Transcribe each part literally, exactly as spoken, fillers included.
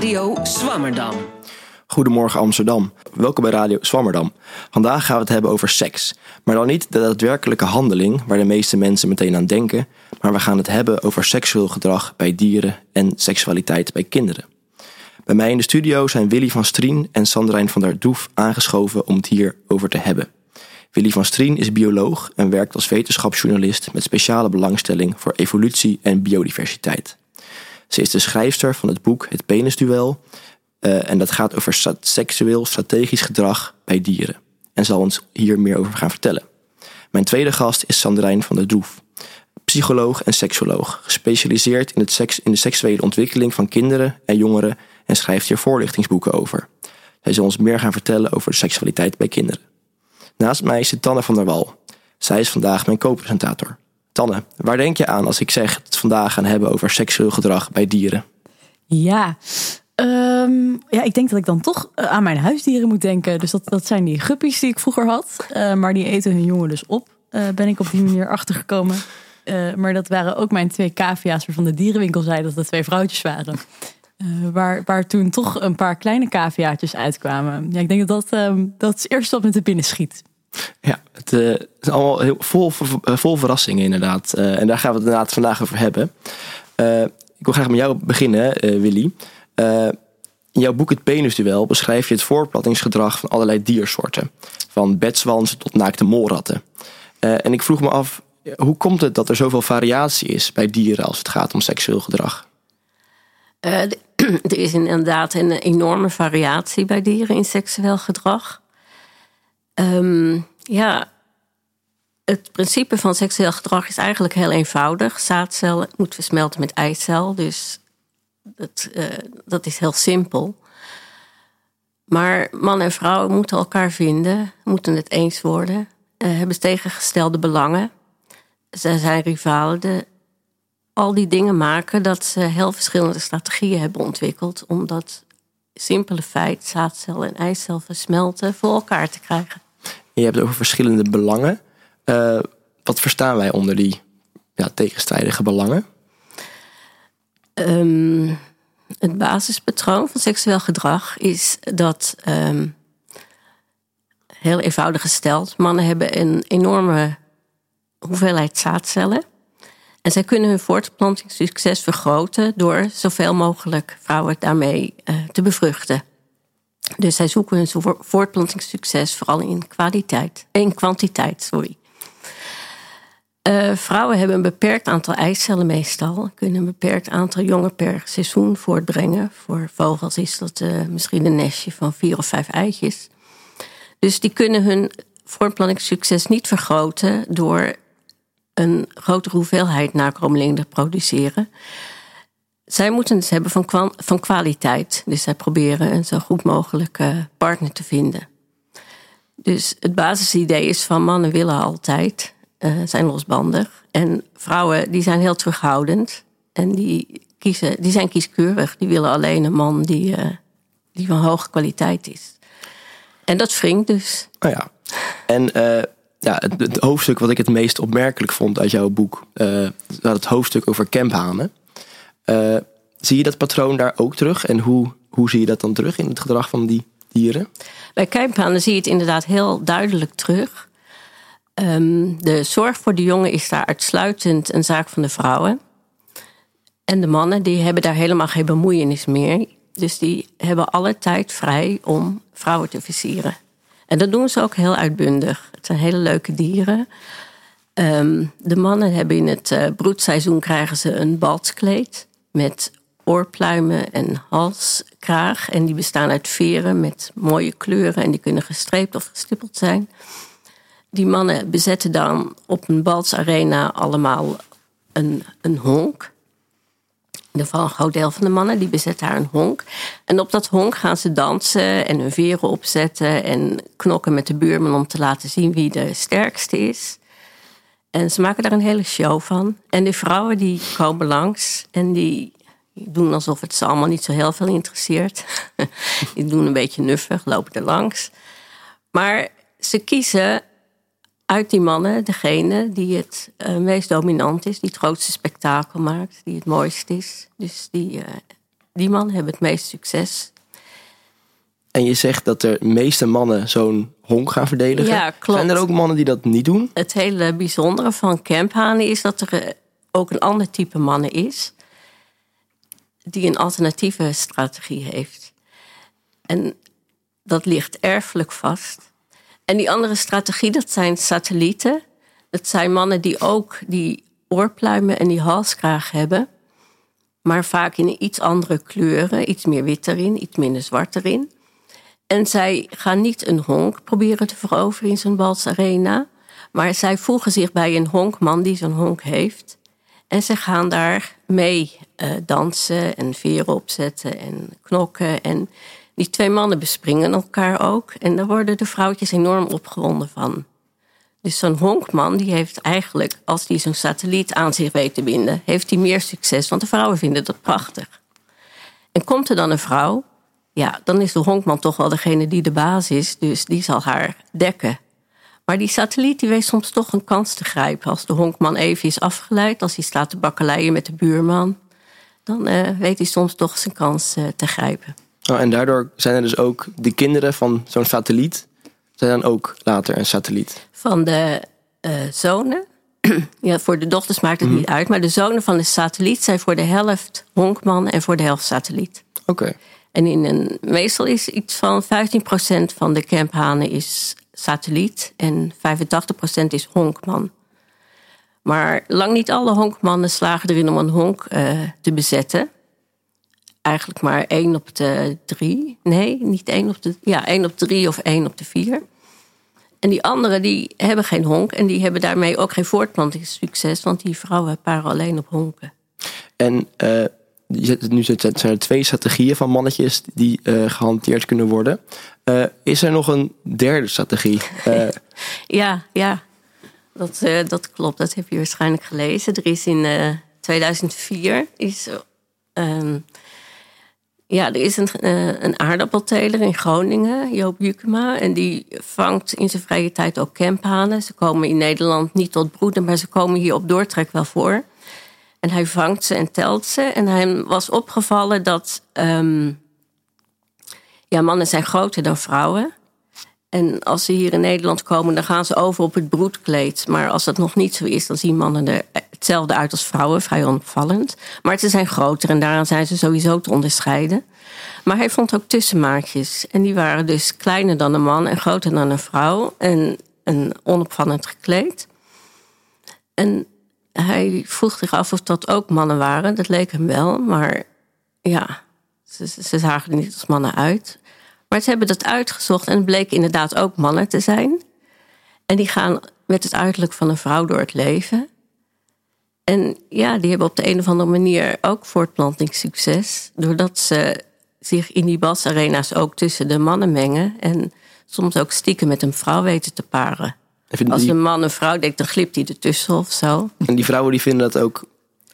Radio Zwammerdam. Goedemorgen Amsterdam. Welkom bij Radio Zwammerdam. Vandaag gaan we het hebben over seks. Maar dan niet de daadwerkelijke handeling waar de meeste mensen meteen aan denken. Maar we gaan het hebben over seksueel gedrag bij dieren en seksualiteit bij kinderen. Bij mij in de studio zijn Willy van Strien en Sanderijn van der Doef aangeschoven om het hierover te hebben. Willy van Strien is bioloog en werkt als wetenschapsjournalist met speciale belangstelling voor evolutie en biodiversiteit. Ze is de schrijfster van het boek Het Penisduel uh, en dat gaat over sta- seksueel strategisch gedrag bij dieren. En zal ons hier meer over gaan vertellen. Mijn tweede gast is Sanderijn van der Doef, psycholoog en seksoloog, gespecialiseerd in, het seks, in de seksuele ontwikkeling van kinderen en jongeren en schrijft hier voorlichtingsboeken over. Zij zal ons meer gaan vertellen over de seksualiteit bij kinderen. Naast mij zit Tanne van der Wal. Zij is vandaag mijn co-presentator. Tanne, waar denk je aan als ik zeg dat we het vandaag gaan hebben over seksueel gedrag bij dieren? Ja, um, ja ik denk dat ik dan toch aan mijn huisdieren moet denken. Dus dat, dat zijn die guppies die ik vroeger had. Uh, maar die eten hun jongen dus op. Uh, ben ik op die manier achtergekomen. Uh, maar dat waren ook mijn twee cavia's waarvan de dierenwinkel zei dat het twee vrouwtjes waren. Uh, waar, waar toen toch een paar kleine caviaatjes uitkwamen. Ja, ik denk dat dat, um, dat is het eerste wat me te binnen schiet. Ja, het uh, is allemaal heel vol, vol verrassingen inderdaad. Uh, en daar gaan we het inderdaad vandaag over hebben. Uh, ik wil graag met jou beginnen, uh, Willy. Uh, in jouw boek Het Penisduel beschrijf je het voortplantingsgedrag van allerlei diersoorten. Van betzwansen tot naakte molratten. Uh, en ik vroeg me af, hoe komt het dat er zoveel variatie is bij dieren als het gaat om seksueel gedrag? Uh, d- er is inderdaad een enorme variatie bij dieren in seksueel gedrag. Um, ja, het principe van seksueel gedrag is eigenlijk heel eenvoudig. Zaadcel moet versmelten met eicel, dus het, uh, dat is heel simpel. Maar man en vrouw moeten elkaar vinden, moeten het eens worden, uh, hebben tegengestelde belangen. Ze zijn rivalen. De, al die dingen maken dat ze heel verschillende strategieën hebben ontwikkeld om dat simpele feit, zaadcel en eicel versmelten, voor elkaar te krijgen. Je hebt het over verschillende belangen. Uh, wat verstaan wij onder die ja, tegenstrijdige belangen? Um, het basispatroon van seksueel gedrag is dat, um, heel eenvoudig gesteld, mannen hebben een enorme hoeveelheid zaadcellen. En zij kunnen hun voortplantingssucces vergroten door zoveel mogelijk vrouwen daarmee uh, te bevruchten. Dus zij zoeken hun voortplantingssucces vooral in kwaliteit, in kwantiteit. Sorry. Uh, vrouwen hebben een beperkt aantal eicellen meestal. Kunnen een beperkt aantal jongen per seizoen voortbrengen. Voor vogels is dat uh, misschien een nestje van vier of vijf eitjes. Dus die kunnen hun voortplantingssucces niet vergroten door een grotere hoeveelheid nakomelingen te produceren. Zij moeten het hebben van, kwa- van kwaliteit. Dus zij proberen een zo goed mogelijke partner te vinden. Dus het basisidee is van mannen willen altijd, uh, zijn losbandig. En vrouwen die zijn heel terughoudend. En die, kiezen, die zijn kieskeurig. Die willen alleen een man die, uh, die van hoge kwaliteit is. En dat wringt dus. Oh ja. En Uh... Ja, het, het hoofdstuk wat ik het meest opmerkelijk vond uit jouw boek, Uh, het hoofdstuk over Kemphanen. Uh, zie je dat patroon daar ook terug? En hoe, hoe zie je dat dan terug in het gedrag van die dieren? Bij Kemphanen zie je het inderdaad heel duidelijk terug. Um, de zorg voor de jongen is daar uitsluitend een zaak van de vrouwen. En de mannen die hebben daar helemaal geen bemoeienis meer. Dus die hebben alle tijd vrij om vrouwen te versieren. En dat doen ze ook heel uitbundig. Het zijn hele leuke dieren. Um, de mannen hebben in het uh, broedseizoen krijgen ze een balskleed met oorpluimen en halskraag. En die bestaan uit veren met mooie kleuren. En die kunnen gestreept of gestippeld zijn. Die mannen bezetten dan op een balsarena allemaal een, een honk. In ieder geval een groot deel van de mannen, die bezet haar een honk. En op dat honk gaan ze dansen en hun veren opzetten en knokken met de buurman om te laten zien wie de sterkste is. En ze maken daar een hele show van. En de vrouwen die komen langs en die doen alsof het ze allemaal niet zo heel veel interesseert. Die doen een beetje nuffig, lopen er langs. Maar ze kiezen uit die mannen degene die het uh, meest dominant is, die het grootste spektakel maakt, die het mooist is. Dus die uh, die man hebben het meest succes. En je zegt dat de meeste mannen zo'n honk gaan verdedigen. Ja, klopt. Zijn er ook mannen die dat niet doen? Het hele bijzondere van Kemphanen is dat er ook een ander type mannen is die een alternatieve strategie heeft. En dat ligt erfelijk vast. En die andere strategie, dat zijn satellieten. Dat zijn mannen die ook die oorpluimen en die halskraag hebben, maar vaak in iets andere kleuren, iets meer wit erin, iets minder zwart erin. En zij gaan niet een honk proberen te veroveren in zo'n balsarena, maar zij voegen zich bij een honkman die zo'n honk heeft. En ze gaan daar mee uh, dansen en veren opzetten en knokken. En die twee mannen bespringen elkaar ook. En daar worden de vrouwtjes enorm opgewonden van. Dus zo'n honkman, die heeft eigenlijk, als hij zo'n satelliet aan zich weet te binden, heeft hij meer succes, want de vrouwen vinden dat prachtig. En komt er dan een vrouw, ja, dan is de honkman toch wel degene die de baas is, dus die zal haar dekken. Maar die satelliet die weet soms toch een kans te grijpen. Als de honkman even is afgeleid, als hij staat te bakkeleien met de buurman, dan uh, weet hij soms toch zijn kans uh, te grijpen. Oh, en daardoor zijn er dus ook de kinderen van zo'n satelliet, zijn dan ook later een satelliet? Van de uh, zonen. Ja, voor de dochters maakt het mm-hmm. niet uit. Maar de zonen van de satelliet zijn voor de helft honkman en voor de helft satelliet. Oké. Okay. En in een, meestal is iets van vijftien procent van de Kemphanen is satelliet en vijfentachtig procent is honkman. Maar lang niet alle honkmannen slagen erin om een honk uh, te bezetten. Eigenlijk maar één op de drie. Nee, niet één op de... Ja, één op de drie of één op de vier. En die anderen, die hebben geen honk. En die hebben daarmee ook geen voortplantingssucces. Want die vrouwen paren alleen op honken. En uh, nu zijn er twee strategieën van mannetjes die uh, gehanteerd kunnen worden. Uh, is er nog een derde strategie? Uh... ja, ja. Dat, uh, dat klopt. Dat heb je waarschijnlijk gelezen. Er is in uh, tweeduizend vier... is uh, Ja, er is een, een aardappelteler in Groningen, Joop Jukema. En die vangt in zijn vrije tijd ook kemphanen. Ze komen in Nederland niet tot broeden, maar ze komen hier op doortrek wel voor. En hij vangt ze en telt ze. En hij was opgevallen dat um, ja, mannen zijn groter dan vrouwen. En als ze hier in Nederland komen, dan gaan ze over op het broedkleed. Maar als dat nog niet zo is, dan zien mannen er hetzelfde uit als vrouwen. Vrij onopvallend. Maar ze zijn groter en daaraan zijn ze sowieso te onderscheiden. Maar hij vond ook tussenmaatjes. En die waren dus kleiner dan een man en groter dan een vrouw. En, en onopvallend gekleed. En hij vroeg zich af of dat ook mannen waren. Dat leek hem wel, maar ja, ze, ze zagen er niet als mannen uit. Maar ze hebben dat uitgezocht en het bleek inderdaad ook mannen te zijn. En die gaan met het uiterlijk van een vrouw door het leven. En ja, die hebben op de een of andere manier ook voortplantingssucces. Doordat ze zich in die balsarena's ook tussen de mannen mengen. En soms ook stiekem met een vrouw weten te paren. Die... Als een man een vrouw denkt, dan glipt hij ertussen of zo. En die vrouwen die vinden dat ook...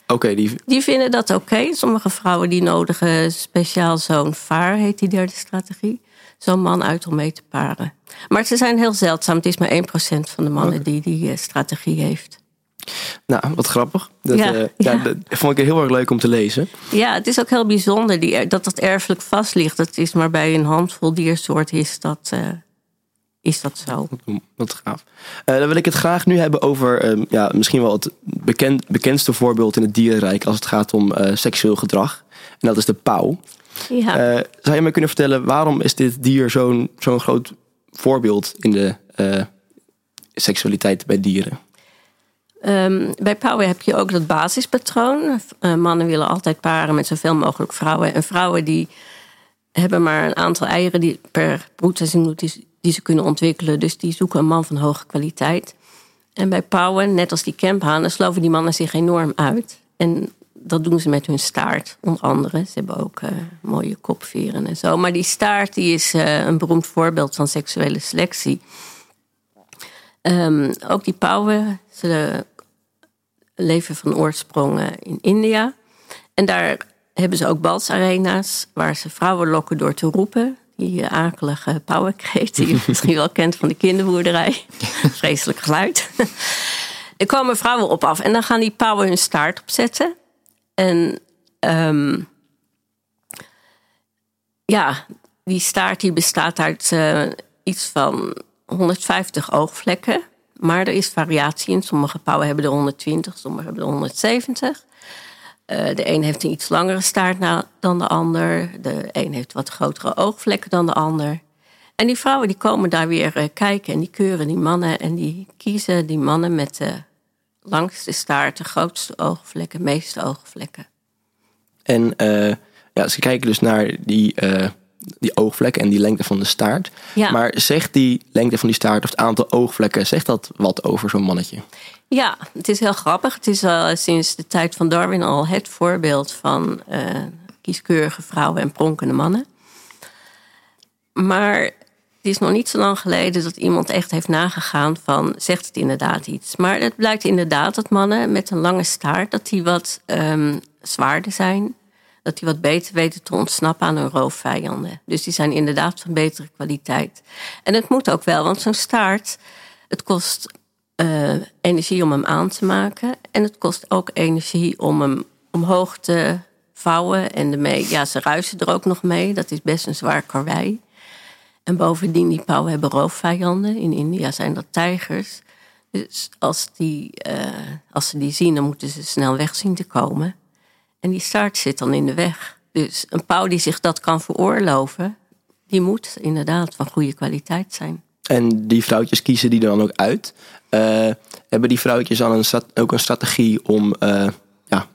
Okay, die... die vinden dat oké. Okay. Sommige vrouwen die nodigen speciaal zo'n vaar, heet die derde strategie. Zo'n man uit om mee te paren. Maar ze zijn heel zeldzaam. Het is maar één procent van de mannen okay. die die strategie heeft. Nou, wat grappig. Dat, ja, uh, ja, ja. dat vond ik heel erg leuk om te lezen. Ja, het is ook heel bijzonder die, dat dat erfelijk vast ligt. Dat is maar bij een handvol diersoorten is dat... Uh, Is dat zo? Wat gaaf. Uh, dan wil ik het graag nu hebben over uh, ja, misschien wel het bekend, bekendste voorbeeld in het dierenrijk als het gaat om uh, seksueel gedrag. En dat is de pauw. Ja. Uh, zou je me kunnen vertellen waarom is dit dier zo'n, zo'n groot voorbeeld in de uh, seksualiteit bij dieren? Um, bij pauwen heb je ook dat basispatroon. Uh, mannen willen altijd paren met zoveel mogelijk vrouwen. En vrouwen die hebben maar een aantal eieren die per broedseizoen die ze kunnen ontwikkelen. Dus die zoeken een man van hoge kwaliteit. En bij pauwen, net als die kemphanen, sloven die mannen zich enorm uit. En dat doen ze met hun staart, onder andere. Ze hebben ook uh, mooie kopveren en zo. Maar die staart die is uh, een beroemd voorbeeld van seksuele selectie. Um, ook die pauwen, ze leven van oorsprong uh, in India. En daar hebben ze ook balsarena's waar ze vrouwen lokken door te roepen. Die akelige pauwenkreet die je misschien wel kent van de kinderboerderij. Vreselijk geluid. Er komen vrouwen op af en dan gaan die pauwen hun staart opzetten. En um, ja, die staart die bestaat uit uh, iets van honderdvijftig oogvlekken. Maar er is variatie in. Sommige pauwen hebben er honderdtwintig, sommige hebben er honderdzeventig. Uh, de een heeft een iets langere staart na, dan de ander. De een heeft wat grotere oogvlekken dan de ander. En die vrouwen die komen daar weer uh, kijken en die keuren die mannen. En die kiezen die mannen met de langste staart, de grootste oogvlekken, de meeste oogvlekken. En uh, ja, ze kijken dus naar die... Uh... die oogvlekken en die lengte van de staart. Ja. Maar zegt die lengte van die staart of het aantal oogvlekken, zegt dat wat over zo'n mannetje? Ja, het is heel grappig. Het is al sinds de tijd van Darwin al het voorbeeld van uh, kieskeurige vrouwen en pronkende mannen. Maar het is nog niet zo lang geleden dat iemand echt heeft nagegaan van, zegt het inderdaad iets? Maar het blijkt inderdaad dat mannen met een lange staart, dat die wat um, zwaarder zijn. Dat die wat beter weten te ontsnappen aan hun roofvijanden. Dus die zijn inderdaad van betere kwaliteit. En het moet ook wel, want zo'n staart, het kost uh, energie om hem aan te maken. En het kost ook energie om hem omhoog te vouwen. En de mee, ja, ze ruisen er ook nog mee. Dat is best een zwaar karwei. En bovendien, die pauwen hebben roofvijanden. In India zijn dat tijgers. Dus als, die, uh, als ze die zien, dan moeten ze snel weg zien te komen. En die staart zit dan in de weg. Dus een pauw die zich dat kan veroorloven, die moet inderdaad van goede kwaliteit zijn. En die vrouwtjes kiezen die er dan ook uit. Uh, hebben die vrouwtjes dan een strat- ook een strategie om uh, ja,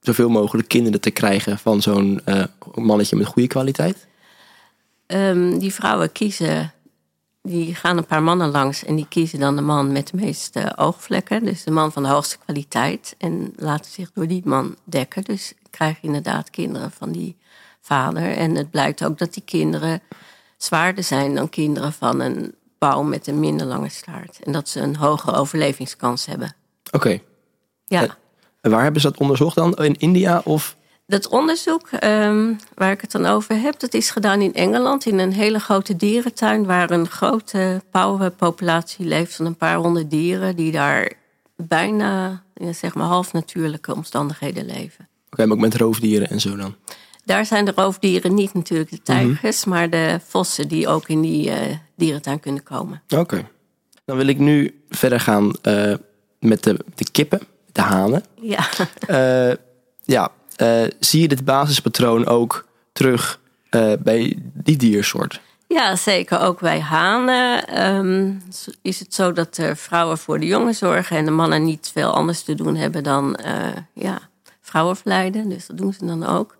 zoveel mogelijk kinderen te krijgen van zo'n uh, mannetje met goede kwaliteit? Um, die vrouwen kiezen, die gaan een paar mannen langs en die kiezen dan de man met de meeste oogvlekken. Dus de man van de hoogste kwaliteit. En laten zich door die man dekken. Dus krijg je inderdaad kinderen van die vader. En het blijkt ook dat die kinderen zwaarder zijn dan kinderen van een pauw met een minder lange staart. En dat ze een hogere overlevingskans hebben. Oké. Okay. Ja. En waar hebben ze dat onderzocht dan? In India of... Dat onderzoek um, waar ik het dan over heb, dat is gedaan in Engeland in een hele grote dierentuin waar een grote pauwenpopulatie leeft van een paar honderd dieren die daar bijna in zeg maar half natuurlijke omstandigheden leven. Oké, okay, maar ook met roofdieren en zo dan? Daar zijn de roofdieren niet natuurlijk de tijgers, mm-hmm. maar de vossen die ook in die uh, dierentuin kunnen komen. Oké, okay. Dan wil ik nu verder gaan uh, met de, de kippen, de hanen. Ja. Uh, ja. Uh, zie je dit basispatroon ook terug uh, bij die diersoort? Ja, zeker. Ook bij hanen um, is het zo dat de vrouwen voor de jongen zorgen en de mannen niet veel anders te doen hebben dan uh, ja, vrouwen verleiden. Dus dat doen ze dan ook.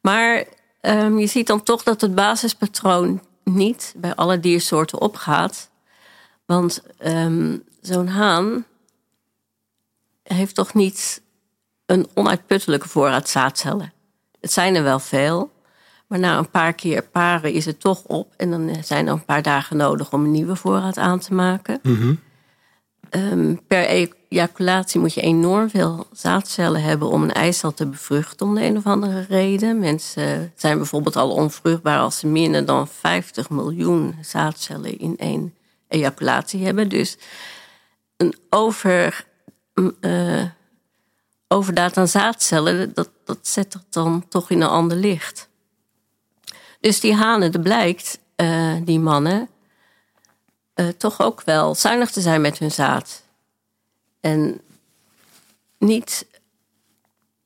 Maar um, je ziet dan toch dat het basispatroon niet bij alle diersoorten opgaat. Want um, zo'n haan heeft toch niet een onuitputtelijke voorraad zaadcellen. Het zijn er wel veel, maar na een paar keer paren is het toch op. En dan zijn er een paar dagen nodig om een nieuwe voorraad aan te maken. Mm-hmm. Um, per ejaculatie moet je enorm veel zaadcellen hebben om een eicel te bevruchten om de een of andere reden. Mensen zijn bijvoorbeeld al onvruchtbaar als ze minder dan vijftig miljoen zaadcellen in één ejaculatie hebben. Dus een over... Uh, Overdaad aan zaadcellen, dat, dat zet dat dan toch in een ander licht. Dus die hanen, er blijkt, uh, die mannen... Uh, toch ook wel zuinig te zijn met hun zaad. En niet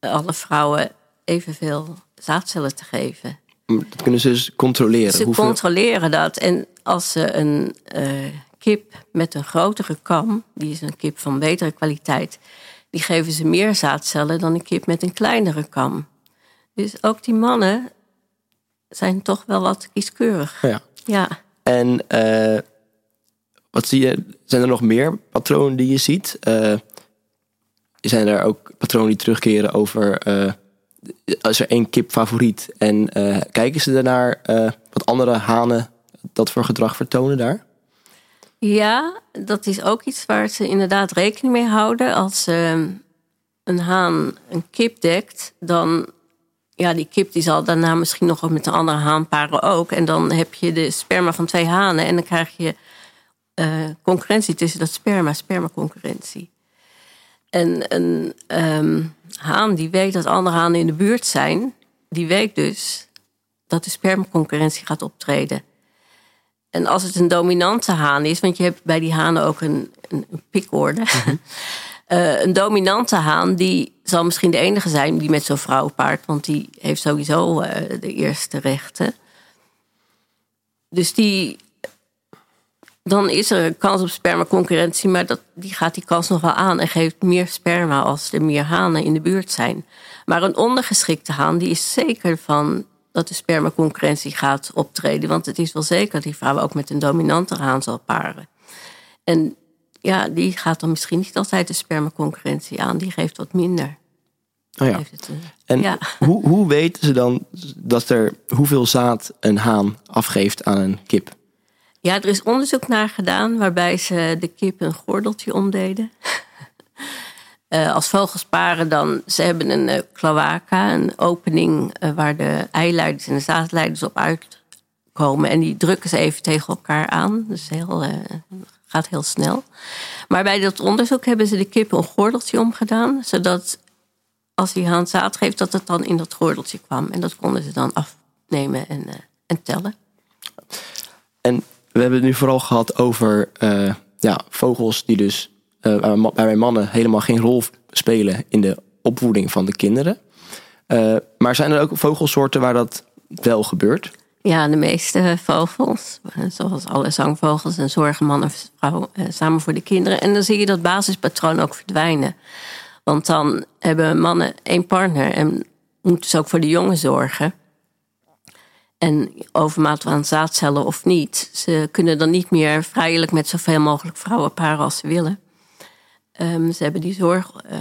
alle vrouwen evenveel zaadcellen te geven. Dat kunnen ze dus controleren? Ze hoeveel... controleren dat. En als ze een uh, kip met een grotere kam... die is een kip van betere kwaliteit... die geven ze meer zaadcellen dan een kip met een kleinere kam. Dus ook die mannen zijn toch wel wat kieskeurig. Ja. ja. En uh, wat zie je? Zijn er nog meer patronen die je ziet? Uh, zijn er ook patronen die terugkeren over... Uh, als er één kip favoriet en uh, kijken ze daarnaar uh, wat andere hanen dat voor gedrag vertonen daar? Ja, dat is ook iets waar ze inderdaad rekening mee houden. Als uh, een haan een kip dekt, dan... Ja, die kip die zal daarna misschien nog met een andere haan paren ook. En dan heb je de sperma van twee hanen. En dan krijg je uh, concurrentie tussen dat sperma, spermaconcurrentie. En een um, haan die weet dat andere hanen in de buurt zijn... die weet dus dat de spermconcurentie gaat optreden. En als het een dominante haan is, want je hebt bij die hanen ook een, een, een pikorde. Mm-hmm. Uh, een dominante haan, die zal misschien de enige zijn die met zo'n vrouwenpaard, want die heeft sowieso uh, de eerste rechten. Dus die, dan is er een kans op spermaconcurrentie, maar dat, die gaat die kans nog wel aan en geeft meer sperma als er meer hanen in de buurt zijn. Maar een ondergeschikte haan, die is zeker van dat de spermaconcurrentie gaat optreden, want het is wel zeker dat die vrouw ook met een dominante haan zal paren. En ja, die gaat dan misschien niet altijd de spermaconcurrentie aan. Die geeft wat minder. Oh ja. Geeft het een, en ja. hoe, hoe weten ze dan dat er hoeveel zaad een haan afgeeft aan een kip? Ja, er is onderzoek naar gedaan waarbij ze de kip een gordeltje omdeden. uh, als vogels paren dan, ze hebben een uh, cloaca, een opening uh, waar de eileiders en de zaadleiders op uitkomen. En die drukken ze even tegen elkaar aan. Dus heel... Uh, Gaat heel snel. Maar bij dat onderzoek hebben ze de kippen een gordeltje omgedaan, zodat als die haan zaad geeft, dat het dan in dat gordeltje kwam. En dat konden ze dan afnemen en, uh, en tellen. En we hebben het nu vooral gehad over uh, ja, vogels die dus uh, bij mannen helemaal geen rol spelen in de opvoeding van de kinderen. Uh, maar zijn er ook vogelsoorten waar dat wel gebeurt? Ja, de meeste vogels, zoals alle zangvogels en zorgen man en vrouw samen voor de kinderen. En dan zie je dat basispatroon ook verdwijnen. Want dan hebben mannen één partner en moeten ze ook voor de jongen zorgen. En overmaat aan zaadcellen of niet. Ze kunnen dan niet meer vrijelijk met zoveel mogelijk vrouwen paren als ze willen. Um, ze hebben die zorg uh,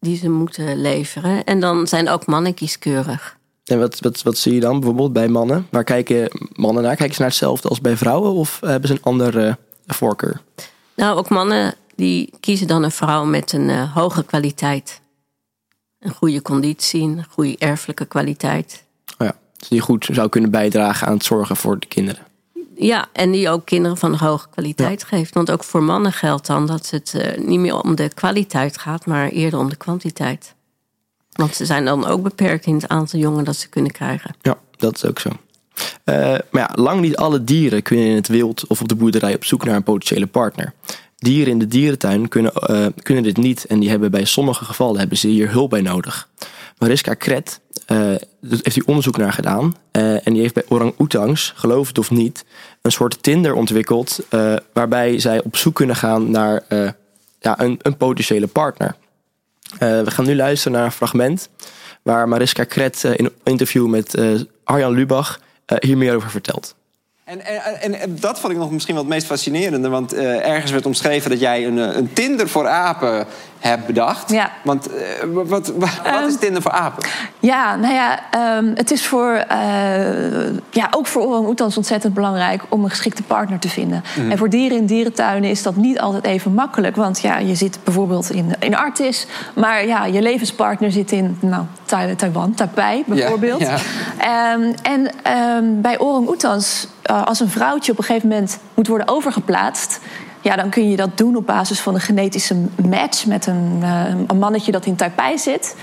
die ze moeten leveren. En dan zijn ook mannen kieskeurig. En wat, wat, wat zie je dan bijvoorbeeld bij mannen? Waar kijken mannen naar? Kijken ze naar hetzelfde als bij vrouwen? Of hebben ze een andere voorkeur? Nou, ook mannen die kiezen dan een vrouw met een uh, hoge kwaliteit. Een goede conditie, een goede erfelijke kwaliteit. Oh ja, dus die goed zou kunnen bijdragen aan het zorgen voor de kinderen. Ja, en die ook kinderen van hoge kwaliteit ja. geeft. Want ook voor mannen geldt dan dat het uh, niet meer om de kwaliteit gaat, maar eerder om de kwantiteit. Want ze zijn dan ook beperkt in het aantal jongen dat ze kunnen krijgen. Ja, dat is ook zo. Uh, maar ja, lang niet alle dieren kunnen in het wild of op de boerderij op zoek naar een potentiële partner. Dieren in de dierentuin kunnen, uh, kunnen dit niet. En die hebben bij sommige gevallen hebben ze hier hulp bij nodig. Mariska Kret uh, heeft hier onderzoek naar gedaan. Uh, en die heeft bij orang-oetangs, geloof het of niet, een soort Tinder ontwikkeld. Uh, waarbij zij op zoek kunnen gaan naar uh, ja, een, een potentiële partner. Uh, we gaan nu luisteren naar een fragment waar Mariska Kret uh, in een interview met uh, Arjan Lubach uh, hier meer over vertelt. En, en, en dat vond ik nog misschien wel het meest fascinerende. Want uh, ergens werd omschreven dat jij een, een Tinder voor apen hebt bedacht. Ja. Want uh, wat, wat, wat um, is Tinder voor apen? Ja, nou ja, um, het is voor, uh, ja, ook voor orang-oetans ontzettend belangrijk om een geschikte partner te vinden. Mm. En voor dieren in dierentuinen is dat niet altijd even makkelijk. Want ja, je zit bijvoorbeeld in, in Artis. Maar ja, je levenspartner zit in nou, Taiwan, Taipei bijvoorbeeld. Ja, ja. Um, en um, bij orang-oetans, Uh, als een vrouwtje op een gegeven moment moet worden overgeplaatst, ja, dan kun je dat doen op basis van een genetische match met een, uh, een mannetje dat in Taipei zit.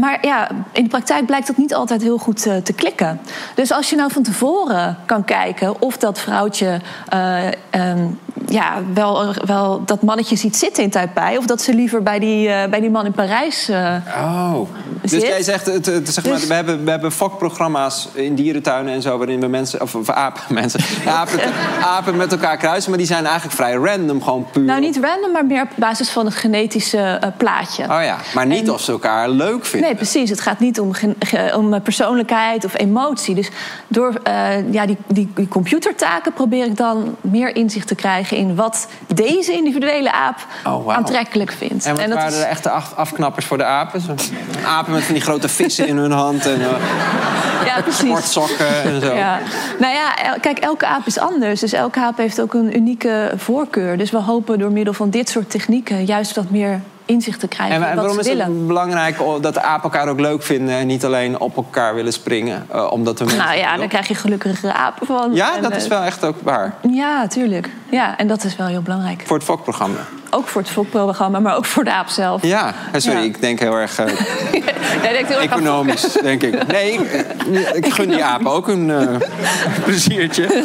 Maar ja, in de praktijk blijkt dat niet altijd heel goed uh, te klikken. Dus als je nou van tevoren kan kijken of dat vrouwtje uh, um, ja, wel, wel dat mannetje ziet zitten in Taipei, of dat ze liever bij die, uh, bij die man in Parijs uh, oh. zit. Dus jij zegt, het, het, zeg maar, dus... we hebben, we hebben fokprogramma's in dierentuinen en zo, waarin we mensen, of, of apen, mensen, apen, apen met elkaar kruisen, maar die zijn eigenlijk vrij random, gewoon puur. Nou, niet random, maar meer op basis van het genetische uh, plaatje. Oh ja, maar niet en... of ze elkaar leuk vinden. Nee, precies. Het gaat niet om, om persoonlijkheid of emotie. Dus door uh, ja, die, die, die computertaken probeer ik dan meer inzicht te krijgen in wat deze individuele aap oh, wow. aantrekkelijk vindt. En wat en dat waren is... er echte af, afknappers voor de apen? Zo, apen met van die grote vissen in hun hand en uh, ja, sportsokken en zo. Ja. Nou ja, el, kijk, elke aap is anders. Dus elke aap heeft ook een unieke voorkeur. Dus we hopen door middel van dit soort technieken juist wat meer inzicht te krijgen en, en wat waarom ze willen. Waarom is het belangrijk dat de apen elkaar ook leuk vinden... en niet alleen op elkaar willen springen? Uh, omdat de mensen nou ja, dan krijg je gelukkigere apen van. Ja, en, dat is wel echt ook waar. Ja, tuurlijk. Ja, en dat is wel heel belangrijk. Voor het fokprogramma. Ook voor het fokprogramma, maar ook voor de aap zelf. Ja, sorry, ja. ik denk heel erg... Uh, Jij denkt heel economisch, af. Denk ik. Nee, ik gun die apen ook een uh, pleziertje.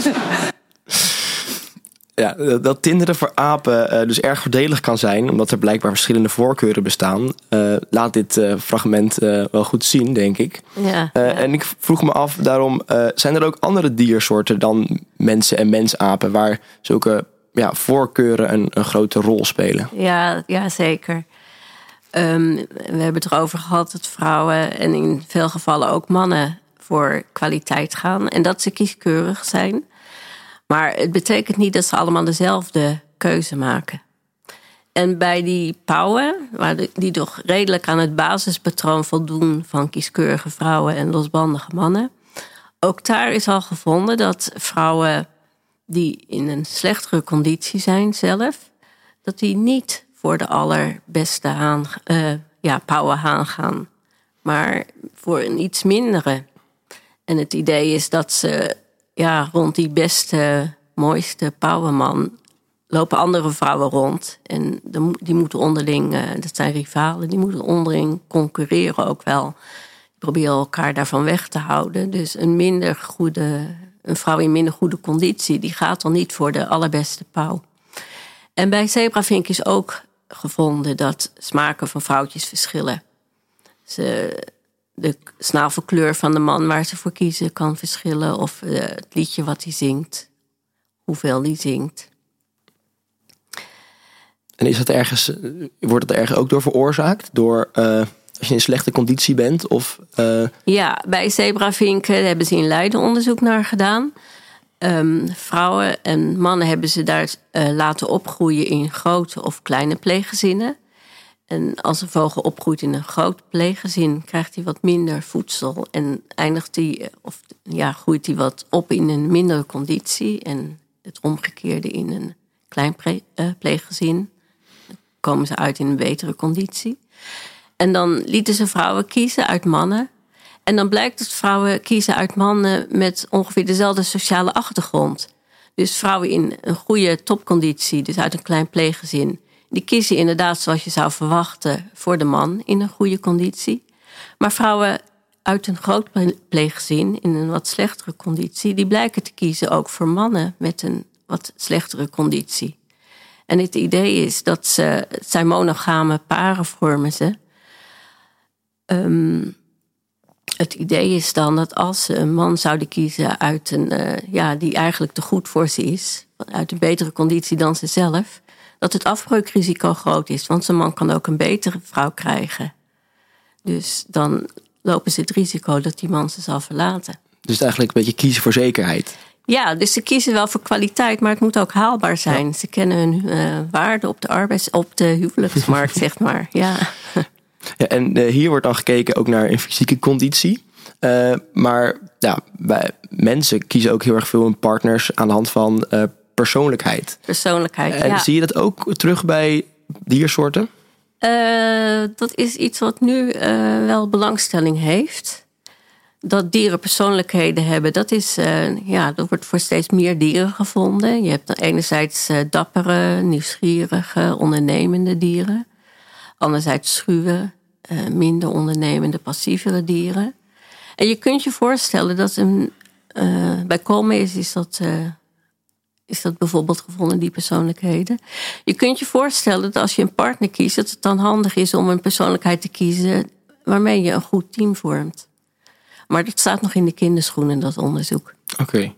Ja, dat tinderen voor apen uh, dus erg voordelig kan zijn... omdat er blijkbaar verschillende voorkeuren bestaan... Uh, laat dit uh, fragment uh, wel goed zien, denk ik. Ja, uh, ja. En ik vroeg me af, daarom... Uh, zijn er ook andere diersoorten dan mensen en mensapen... waar zulke ja, voorkeuren een, een grote rol spelen? Ja, ja zeker. Um, we hebben het erover gehad dat vrouwen... en in veel gevallen ook mannen voor kwaliteit gaan... en dat ze kieskeurig zijn... Maar het betekent niet dat ze allemaal dezelfde keuze maken. En bij die pauwen, die toch redelijk aan het basispatroon voldoen... van kieskeurige vrouwen en losbandige mannen... ook daar is al gevonden dat vrouwen die in een slechtere conditie zijn zelf... dat die niet voor de allerbeste haan, uh, ja, pauwenhaan gaan. Maar voor een iets mindere. En het idee is dat ze... Ja, rond die beste, mooiste pauwenman lopen andere vrouwen rond. En de, die moeten onderling, uh, dat zijn rivalen, die moeten onderling concurreren ook wel. Die proberen elkaar daarvan weg te houden. Dus een, minder goede, een vrouw in minder goede conditie, die gaat dan niet voor de allerbeste pauw. En bij zebravink is ook gevonden dat smaken van vrouwtjes verschillen. Ze... De snavelkleur van de man waar ze voor kiezen kan verschillen. Of uh, het liedje wat hij zingt. Hoeveel hij zingt. En is dat ergens, wordt dat ergens ook door veroorzaakt? Door uh, als je in slechte conditie bent? Of, uh... Ja, bij zebravinken hebben ze in Leiden onderzoek naar gedaan. Um, vrouwen en mannen hebben ze daar uh, laten opgroeien in grote of kleine pleeggezinnen. En als een vogel opgroeit in een groot pleeggezin... krijgt hij wat minder voedsel. En eindigt die, of, ja, groeit hij wat op in een mindere conditie. En het omgekeerde in een klein pre- uh, pleeggezin. Dan komen ze uit in een betere conditie. En dan lieten ze vrouwen kiezen uit mannen. En dan blijkt dat vrouwen kiezen uit mannen... met ongeveer dezelfde sociale achtergrond. Dus vrouwen in een goede topconditie, dus uit een klein pleeggezin... Die kiezen inderdaad, zoals je zou verwachten, voor de man in een goede conditie. Maar vrouwen uit een groot pleeggezin, in een wat slechtere conditie... die blijken te kiezen ook voor mannen met een wat slechtere conditie. En het idee is dat ze, het zijn monogame paren vormen ze. Um, het idee is dan dat als ze een man zouden kiezen uit een... Uh, ja, die eigenlijk te goed voor ze is, uit een betere conditie dan zezelf... dat het afbreukrisico groot is. Want zo'n man kan ook een betere vrouw krijgen. Dus dan lopen ze het risico dat die man ze zal verlaten. Dus eigenlijk een beetje kiezen voor zekerheid. Ja, dus ze kiezen wel voor kwaliteit, maar het moet ook haalbaar zijn. Ja. Ze kennen hun uh, waarde op de arbeids, op de huwelijksmarkt, zeg maar. Ja. Ja, en uh, hier wordt dan gekeken ook naar een fysieke conditie. Uh, maar ja, wij, mensen kiezen ook heel erg veel hun partners aan de hand van... Uh, Persoonlijkheid. Persoonlijkheid, en ja. Zie je dat ook terug bij diersoorten? Uh, dat is iets wat nu uh, wel belangstelling heeft. Dat dieren persoonlijkheden hebben, dat is, uh, ja, dat wordt voor steeds meer dieren gevonden. Je hebt dan enerzijds uh, dappere, nieuwsgierige, ondernemende dieren. Anderzijds schuwe, uh, minder ondernemende, passievere dieren. En je kunt je voorstellen dat een, uh, bij koolmees is dat... Uh, is dat bijvoorbeeld gevonden, die persoonlijkheden. Je kunt je voorstellen dat als je een partner kiest... dat het dan handig is om een persoonlijkheid te kiezen... waarmee je een goed team vormt. Maar dat staat nog in de kinderschoenen, dat onderzoek. Oké. Okay.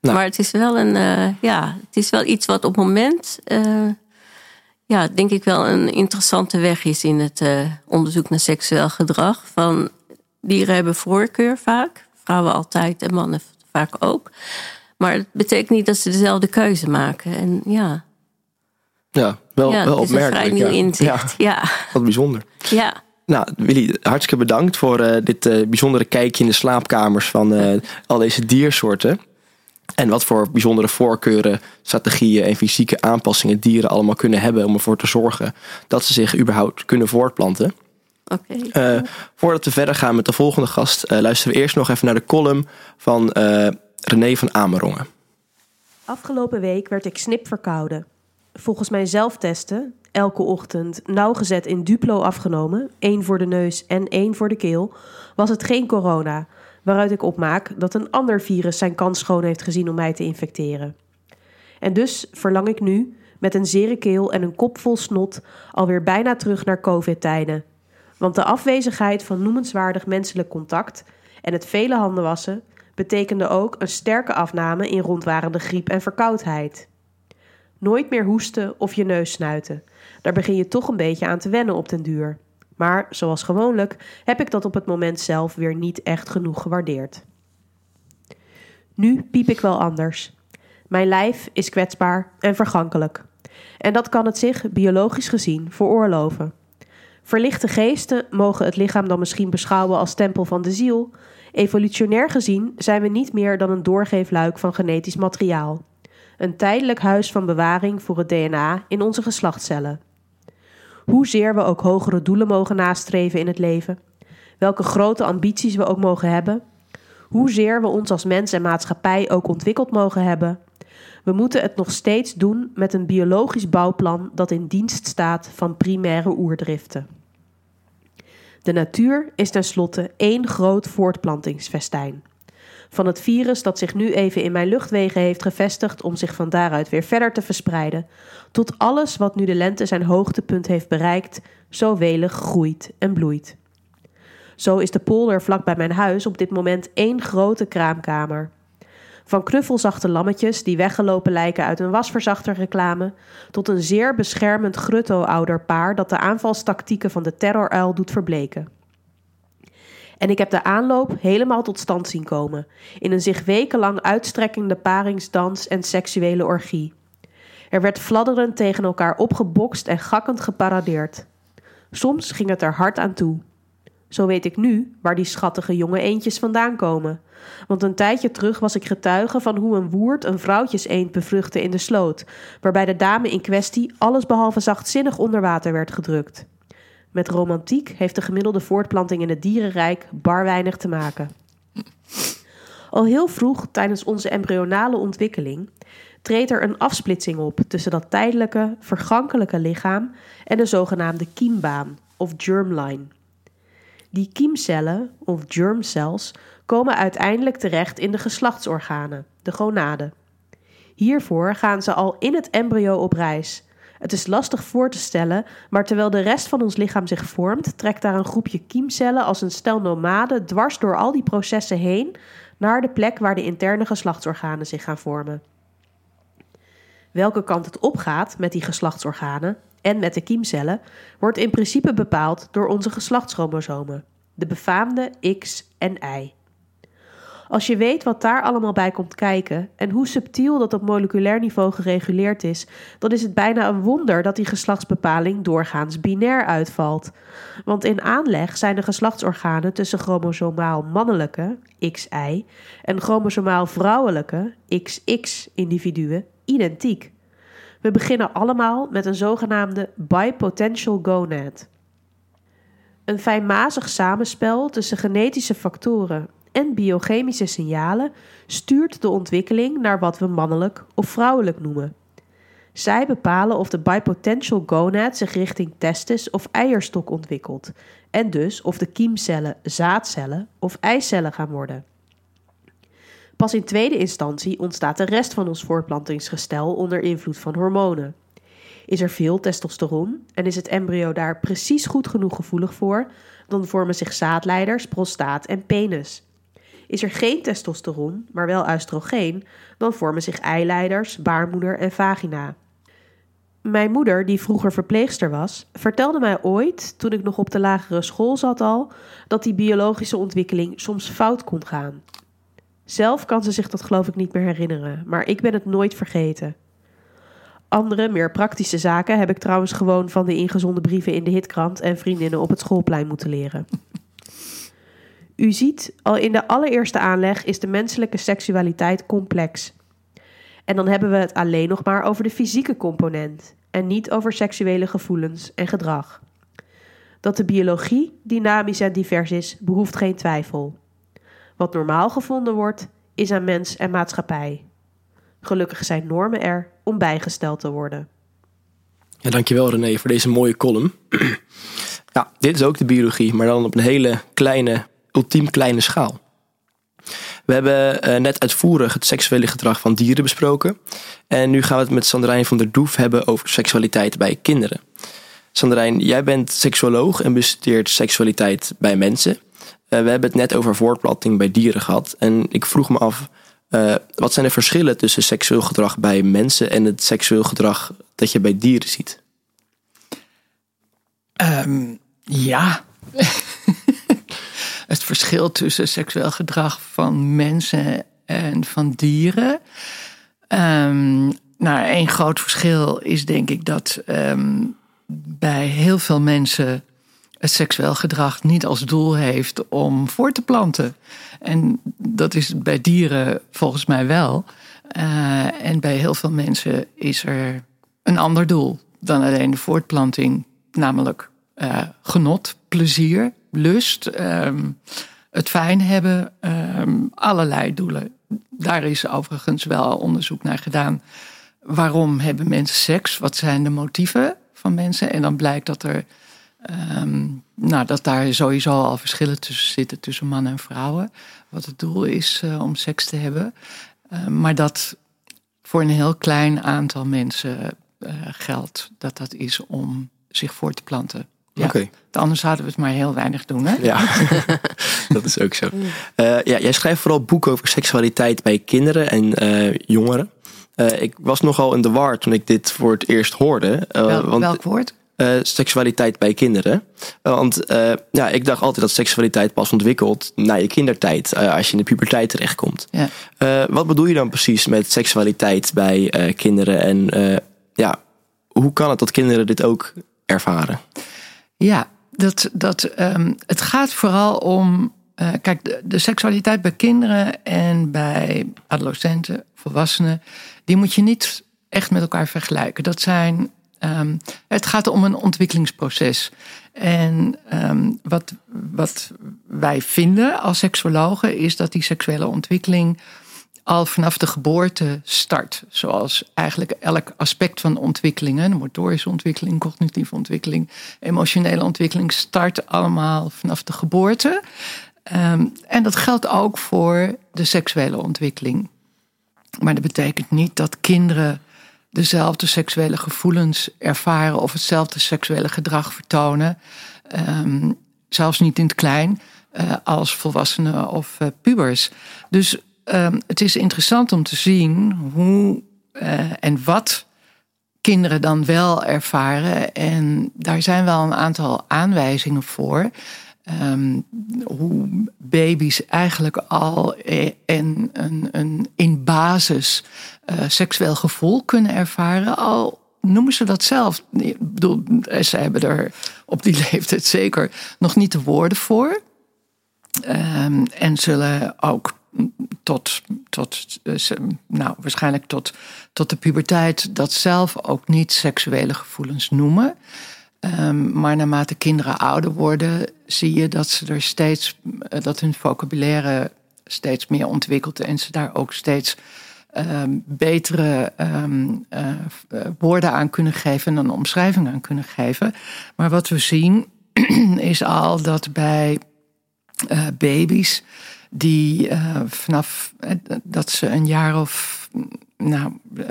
Nou. Maar het is wel een, uh, ja, het is wel iets wat op het moment... Uh, ja, denk ik wel een interessante weg is in het uh, onderzoek naar seksueel gedrag. Van, dieren hebben voorkeur vaak. Vrouwen altijd en mannen vaak ook... Maar het betekent niet dat ze dezelfde keuze maken. En ja. Ja, wel, ja, wel opmerkelijk. Het is een vrij nieuw inzicht. Ja, ja. Wat bijzonder. Ja. Nou, Willy, hartstikke bedankt voor uh, dit uh, bijzondere kijkje in de slaapkamers van uh, al deze diersoorten. En wat voor bijzondere voorkeuren, strategieën en fysieke aanpassingen dieren allemaal kunnen hebben om ervoor te zorgen dat ze zich überhaupt kunnen voortplanten. Okay. Uh, voordat we verder gaan met de volgende gast, uh, luisteren we eerst nog even naar de column van uh, René van Amerongen. Afgelopen week werd ik snipverkouden. Volgens mijn zelftesten, elke ochtend nauwgezet in Duplo afgenomen, één voor de neus en één voor de keel, was het geen corona, waaruit ik opmaak dat een ander virus zijn kans schoon heeft gezien om mij te infecteren. En dus verlang ik nu, met een zere keel en een kop vol snot, alweer bijna terug naar COVID-tijden. Want de afwezigheid van noemenswaardig menselijk contact en het vele handenwassen betekende ook een sterke afname in rondwarende griep en verkoudheid. Nooit meer hoesten of je neus snuiten. Daar begin je toch een beetje aan te wennen op den duur. Maar zoals gewoonlijk heb ik dat op het moment zelf weer niet echt genoeg gewaardeerd. Nu piep ik wel anders. Mijn lijf is kwetsbaar en vergankelijk. En dat kan het zich, biologisch gezien, veroorloven. Verlichte geesten mogen het lichaam dan misschien beschouwen als tempel van de ziel. Evolutionair gezien zijn we niet meer dan een doorgeefluik van genetisch materiaal. Een tijdelijk huis van bewaring voor het D N A in onze geslachtscellen. Hoezeer we ook hogere doelen mogen nastreven in het leven, welke grote ambities we ook mogen hebben, hoezeer we ons als mens en maatschappij ook ontwikkeld mogen hebben, we moeten het nog steeds doen met een biologisch bouwplan dat in dienst staat van primaire oerdriften. De natuur is tenslotte één groot voortplantingsfestijn. Van het virus dat zich nu even in mijn luchtwegen heeft gevestigd om zich van daaruit weer verder te verspreiden, tot alles wat nu de lente zijn hoogtepunt heeft bereikt, zo welig groeit en bloeit. Zo is de polder vlak bij mijn huis op dit moment één grote kraamkamer. Van knuffelzachte lammetjes die weggelopen lijken uit een wasverzachterreclame, tot een zeer beschermend grutto-ouderpaar dat de aanvalstactieken van de terroruil doet verbleken. En ik heb de aanloop helemaal tot stand zien komen, in een zich wekenlang uitstrekkende paringsdans en seksuele orgie. Er werd fladderend tegen elkaar opgebokst en gakkend geparadeerd. Soms ging het er hard aan toe. Zo weet ik nu waar die schattige jonge eendjes vandaan komen. Want een tijdje terug was ik getuige van hoe een woerd een vrouwtjeseend bevruchtte in de sloot, waarbij de dame in kwestie allesbehalve zachtzinnig onder water werd gedrukt. Met romantiek heeft de gemiddelde voortplanting in het dierenrijk bar weinig te maken. Al heel vroeg tijdens onze embryonale ontwikkeling treedt er een afsplitsing op tussen dat tijdelijke, vergankelijke lichaam en de zogenaamde kiembaan of germline. Die kiemcellen of germcells komen uiteindelijk terecht in de geslachtsorganen, de gonaden. Hiervoor gaan ze al in het embryo op reis. Het is lastig voor te stellen, maar terwijl de rest van ons lichaam zich vormt, trekt daar een groepje kiemcellen als een stel nomaden dwars door al die processen heen naar de plek waar de interne geslachtsorganen zich gaan vormen. Welke kant het opgaat met die geslachtsorganen en met de kiemcellen wordt in principe bepaald door onze geslachtschromosomen, de befaamde X en Y. Als je weet wat daar allemaal bij komt kijken en hoe subtiel dat op moleculair niveau gereguleerd is, dan is het bijna een wonder dat die geslachtsbepaling doorgaans binair uitvalt. Want in aanleg zijn de geslachtsorganen tussen chromosomaal mannelijke, X Y, en chromosomaal vrouwelijke, X X, individuen identiek. We beginnen allemaal met een zogenaamde bipotential gonad. Een fijnmazig samenspel tussen genetische factoren en biochemische signalen stuurt de ontwikkeling naar wat we mannelijk of vrouwelijk noemen. Zij bepalen of de bipotential gonad zich richting testis of eierstok ontwikkelt en dus of de kiemcellen zaadcellen of eicellen gaan worden. Pas in tweede instantie ontstaat de rest van ons voortplantingsgestel onder invloed van hormonen. Is er veel testosteron en is het embryo daar precies goed genoeg gevoelig voor, dan vormen zich zaadleiders, prostaat en penis. Is er geen testosteron, maar wel oestrogeen, dan vormen zich eileiders, baarmoeder en vagina. Mijn moeder, die vroeger verpleegster was, vertelde mij ooit, toen ik nog op de lagere school zat al, dat die biologische ontwikkeling soms fout kon gaan. Zelf kan ze zich dat geloof ik niet meer herinneren, maar ik ben het nooit vergeten. Andere, meer praktische zaken heb ik trouwens gewoon van de ingezonden brieven in de hitkrant en vriendinnen op het schoolplein moeten leren. U ziet, al in de allereerste aanleg is de menselijke seksualiteit complex. En dan hebben we het alleen nog maar over de fysieke component en niet over seksuele gevoelens en gedrag. Dat de biologie dynamisch en divers is, behoeft geen twijfel. Wat normaal gevonden wordt, is aan mens en maatschappij. Gelukkig zijn normen er om bijgesteld te worden. Ja, dankjewel René voor deze mooie column. Ja, dit is ook de biologie, maar dan op een hele kleine, ultiem kleine schaal. We hebben uh, net uitvoerig het seksuele gedrag van dieren besproken. En nu gaan we het met Sanderijn van der Doef hebben over seksualiteit bij kinderen. Sanderijn, jij bent seksuoloog en bestudeert seksualiteit bij mensen. Uh, we hebben het net over voortplanting bij dieren gehad. En ik vroeg me af, uh, wat zijn de verschillen tussen seksueel gedrag bij mensen en het seksueel gedrag dat je bij dieren ziet? Um, ja... Het verschil tussen seksueel gedrag van mensen en van dieren. Um, nou, één groot verschil is denk ik dat um, bij heel veel mensen het seksueel gedrag niet als doel heeft om voort te planten. En dat is bij dieren volgens mij wel. Uh, en bij heel veel mensen is er een ander doel dan alleen de voortplanting, namelijk uh, genot, plezier, lust, um, het fijn hebben, um, allerlei doelen. Daar is overigens wel onderzoek naar gedaan. Waarom hebben mensen seks? Wat zijn de motieven van mensen? En dan blijkt dat er, um, nou, dat daar sowieso al verschillen tussen zitten tussen mannen en vrouwen. Wat het doel is uh, om seks te hebben. Uh, maar dat voor een heel klein aantal mensen uh, geldt dat dat is om zich voort te planten. Ja, okay. Anders zouden we het maar heel weinig doen, hè? Ja, dat is ook zo. Uh, ja, jij schrijft vooral boeken over seksualiteit bij kinderen en uh, jongeren. Uh, ik was nogal in de war toen ik dit voor het eerst hoorde. Uh, Wel, want, welk woord? Uh, seksualiteit bij kinderen. Uh, want uh, ja, ik dacht altijd dat seksualiteit pas ontwikkelt na je kindertijd. Uh, als je in de puberteit terechtkomt. Ja. Uh, wat bedoel je dan precies met seksualiteit bij uh, kinderen? En uh, ja, hoe kan het dat kinderen dit ook ervaren? Ja, dat, dat, um, het gaat vooral om... Uh, kijk, de, de seksualiteit bij kinderen en bij adolescenten, volwassenen... die moet je niet echt met elkaar vergelijken. Dat zijn, um, het gaat om een ontwikkelingsproces. En um, wat, wat wij vinden als seksuologen... is dat die seksuele ontwikkeling al vanaf de geboorte start. Zoals eigenlijk elk aspect van ontwikkelingen, de motorische ontwikkeling, cognitieve ontwikkeling, emotionele ontwikkeling, start allemaal vanaf de geboorte. Um, en dat geldt ook voor de seksuele ontwikkeling. Maar dat betekent niet dat kinderen dezelfde seksuele gevoelens ervaren of hetzelfde seksuele gedrag vertonen. Um, zelfs niet in het klein, uh, als volwassenen of uh, pubers. Dus... Um, het is interessant om te zien hoe uh, en wat kinderen dan wel ervaren. En daar zijn wel een aantal aanwijzingen voor. Um, hoe baby's eigenlijk al een, een, een in basis uh, seksueel gevoel kunnen ervaren. Al noemen ze dat zelf. Ik bedoel, ze hebben er op die leeftijd zeker nog niet de woorden voor. Um, en zullen ook... Tot, tot, nou, waarschijnlijk tot, tot de puberteit dat zelf ook niet seksuele gevoelens noemen. Um, maar naarmate kinderen ouder worden, zie je dat ze er steeds dat hun vocabulaire steeds meer ontwikkelt en ze daar ook steeds um, betere um, uh, woorden aan kunnen geven en een omschrijving aan kunnen geven. Maar wat we zien is al dat bij uh, baby's die uh, vanaf uh, dat ze een jaar of nou, uh,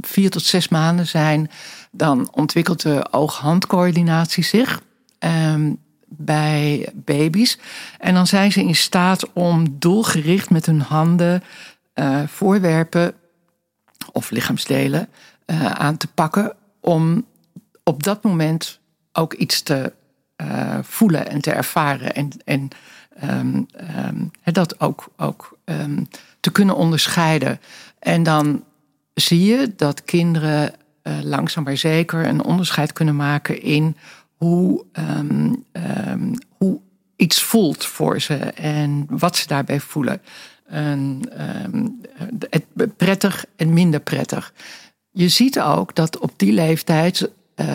vier tot zes maanden zijn, dan ontwikkelt de oog-handcoördinatie zich uh, bij baby's. En dan zijn ze in staat om doelgericht met hun handen uh, voorwerpen of lichaamsdelen uh, aan te pakken om op dat moment ook iets te uh, voelen en te ervaren en, en Um, um, dat ook, ook um, te kunnen onderscheiden. En dan zie je dat kinderen uh, langzaam maar zeker een onderscheid kunnen maken in hoe, um, um, hoe iets voelt voor ze en wat ze daarbij voelen. um, het prettig en minder prettig. Je ziet ook dat op die leeftijd uh,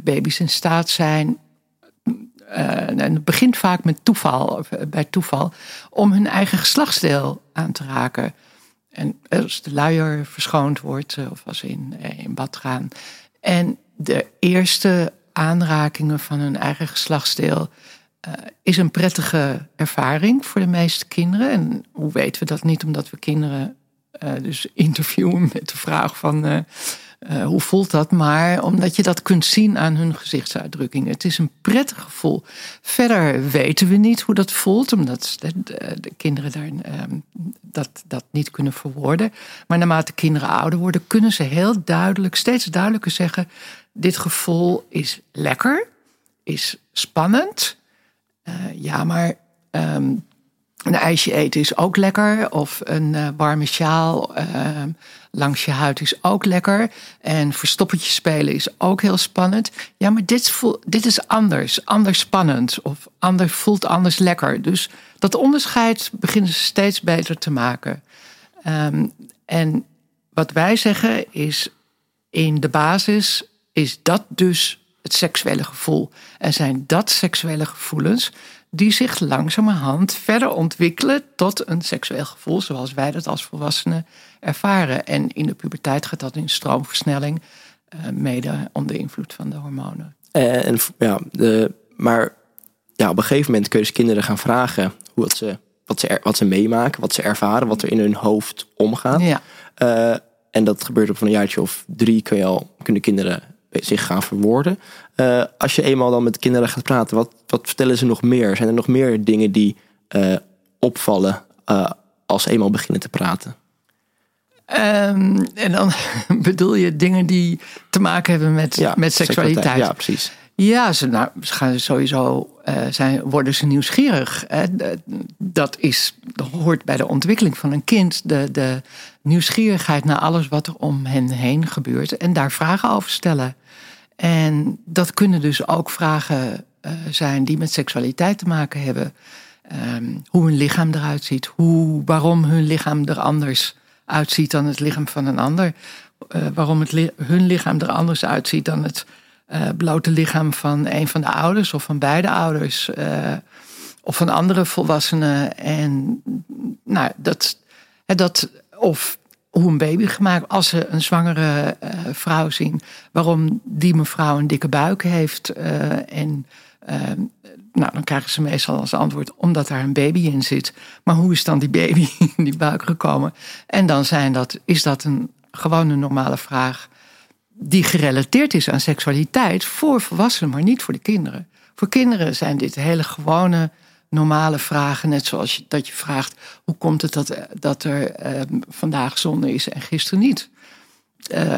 baby's in staat zijn... Uh, en het begint vaak met toeval, bij toeval, om hun eigen geslachtsdeel aan te raken. En als de luier verschoond wordt, of als ze in, in bad gaan. En de eerste aanrakingen van hun eigen geslachtsdeel uh, is een prettige ervaring voor de meeste kinderen. En hoe weten we dat niet? Omdat we kinderen uh, dus interviewen met de vraag van... Uh, Uh, hoe voelt dat? Maar omdat je dat kunt zien aan hun gezichtsuitdrukking. Het is een prettig gevoel. Verder weten we niet hoe dat voelt, omdat de, de, de kinderen daar, uh, dat, dat niet kunnen verwoorden. Maar naarmate kinderen ouder worden, kunnen ze heel duidelijk, steeds duidelijker zeggen... dit gevoel is lekker, is spannend. Uh, ja, maar um, een ijsje eten is ook lekker, of een uh, warme sjaal... Uh, langs je huid is ook lekker. En verstoppertje spelen is ook heel spannend. Ja, maar dit, voelt, dit is anders. Anders spannend. Of anders voelt anders lekker. Dus dat onderscheid beginnen ze steeds beter te maken. Um, en wat wij zeggen is... in de basis is dat dus het seksuele gevoel. En zijn dat seksuele gevoelens... die zich langzamerhand verder ontwikkelen tot een seksueel gevoel... zoals wij dat als volwassenen ervaren. En in de puberteit gaat dat in stroomversnelling... Uh, mede onder invloed van de hormonen. Uh, en, ja, de, maar ja, op een gegeven moment kun je dus kinderen gaan vragen... Hoe, wat, ze, wat, ze er, wat ze meemaken, wat ze ervaren, wat er in hun hoofd omgaat. Ja. Uh, en dat gebeurt op een jaartje of drie kun je al, kunnen kinderen... zich gaan verwoorden. Uh, als je eenmaal dan met kinderen gaat praten, wat, wat vertellen ze nog meer? Zijn er nog meer dingen die uh, opvallen uh, als ze eenmaal beginnen te praten? Um, en dan bedoel je dingen die te maken hebben met, ja, met seksualiteit? Ja, precies. Ja, ze, nou, ze gaan sowieso uh, zijn, worden ze nieuwsgierig. Hè? Dat is, dat hoort bij de ontwikkeling van een kind. De, de nieuwsgierigheid naar alles wat er om hen heen gebeurt. En daar vragen over stellen. En dat kunnen dus ook vragen uh, zijn die met seksualiteit te maken hebben. Um, hoe hun lichaam eruit ziet. Hoe, waarom hun lichaam er anders uitziet dan het lichaam van een ander. Uh, waarom het li- hun lichaam er anders uitziet dan het... Uh, blote lichaam van een van de ouders of van beide ouders. Uh, of van andere volwassenen. En nou, dat, dat. Of hoe een baby gemaakt. Als ze een zwangere uh, vrouw zien. Waarom die mevrouw een dikke buik heeft. Uh, en uh, nou, dan krijgen ze meestal als antwoord. Omdat daar een baby in zit. Maar hoe is dan die baby in die buik gekomen? En dan zijn dat, is dat een gewone normale vraag. Die gerelateerd is aan seksualiteit voor volwassenen, maar niet voor de kinderen. Voor kinderen zijn dit hele gewone, normale vragen. Net zoals je, dat je vraagt, hoe komt het dat, dat er eh, vandaag zon is en gisteren niet? Uh,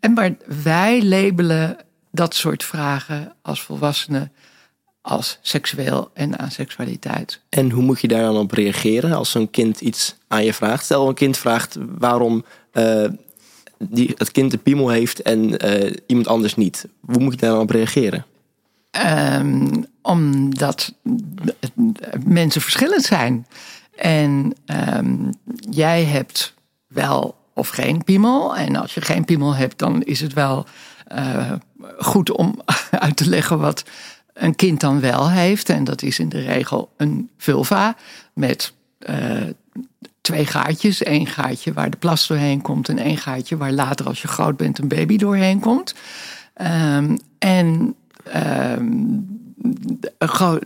en maar wij labelen dat soort vragen als volwassenen als seksueel en aan seksualiteit. En hoe moet je daar dan op reageren als zo'n kind iets aan je vraagt? Stel, een kind vraagt waarom... Uh, Die, het kind de piemel heeft en uh, iemand anders niet. Hoe moet je daar dan op reageren? Um, omdat mensen verschillend zijn. En um, jij hebt wel of geen piemel. En als je geen piemel hebt, dan is het wel uh, goed om uit te leggen wat een kind dan wel heeft. En dat is in de regel een vulva met... Uh, Twee gaatjes, één gaatje waar de plas doorheen komt... en één gaatje waar later als je groot bent een baby doorheen komt. Um, en um, de,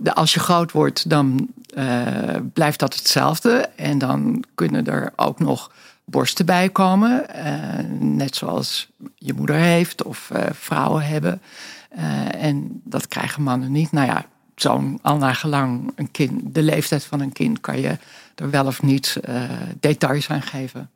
de, als je groot wordt, dan uh, blijft dat hetzelfde. En dan kunnen er ook nog borsten bij komen. Uh, net zoals je moeder heeft of uh, vrouwen hebben. Uh, en dat krijgen mannen niet. Nou ja, zo'n al naar gelang een kind, de leeftijd van een kind kan je... er wel of niet uh, details aan geven.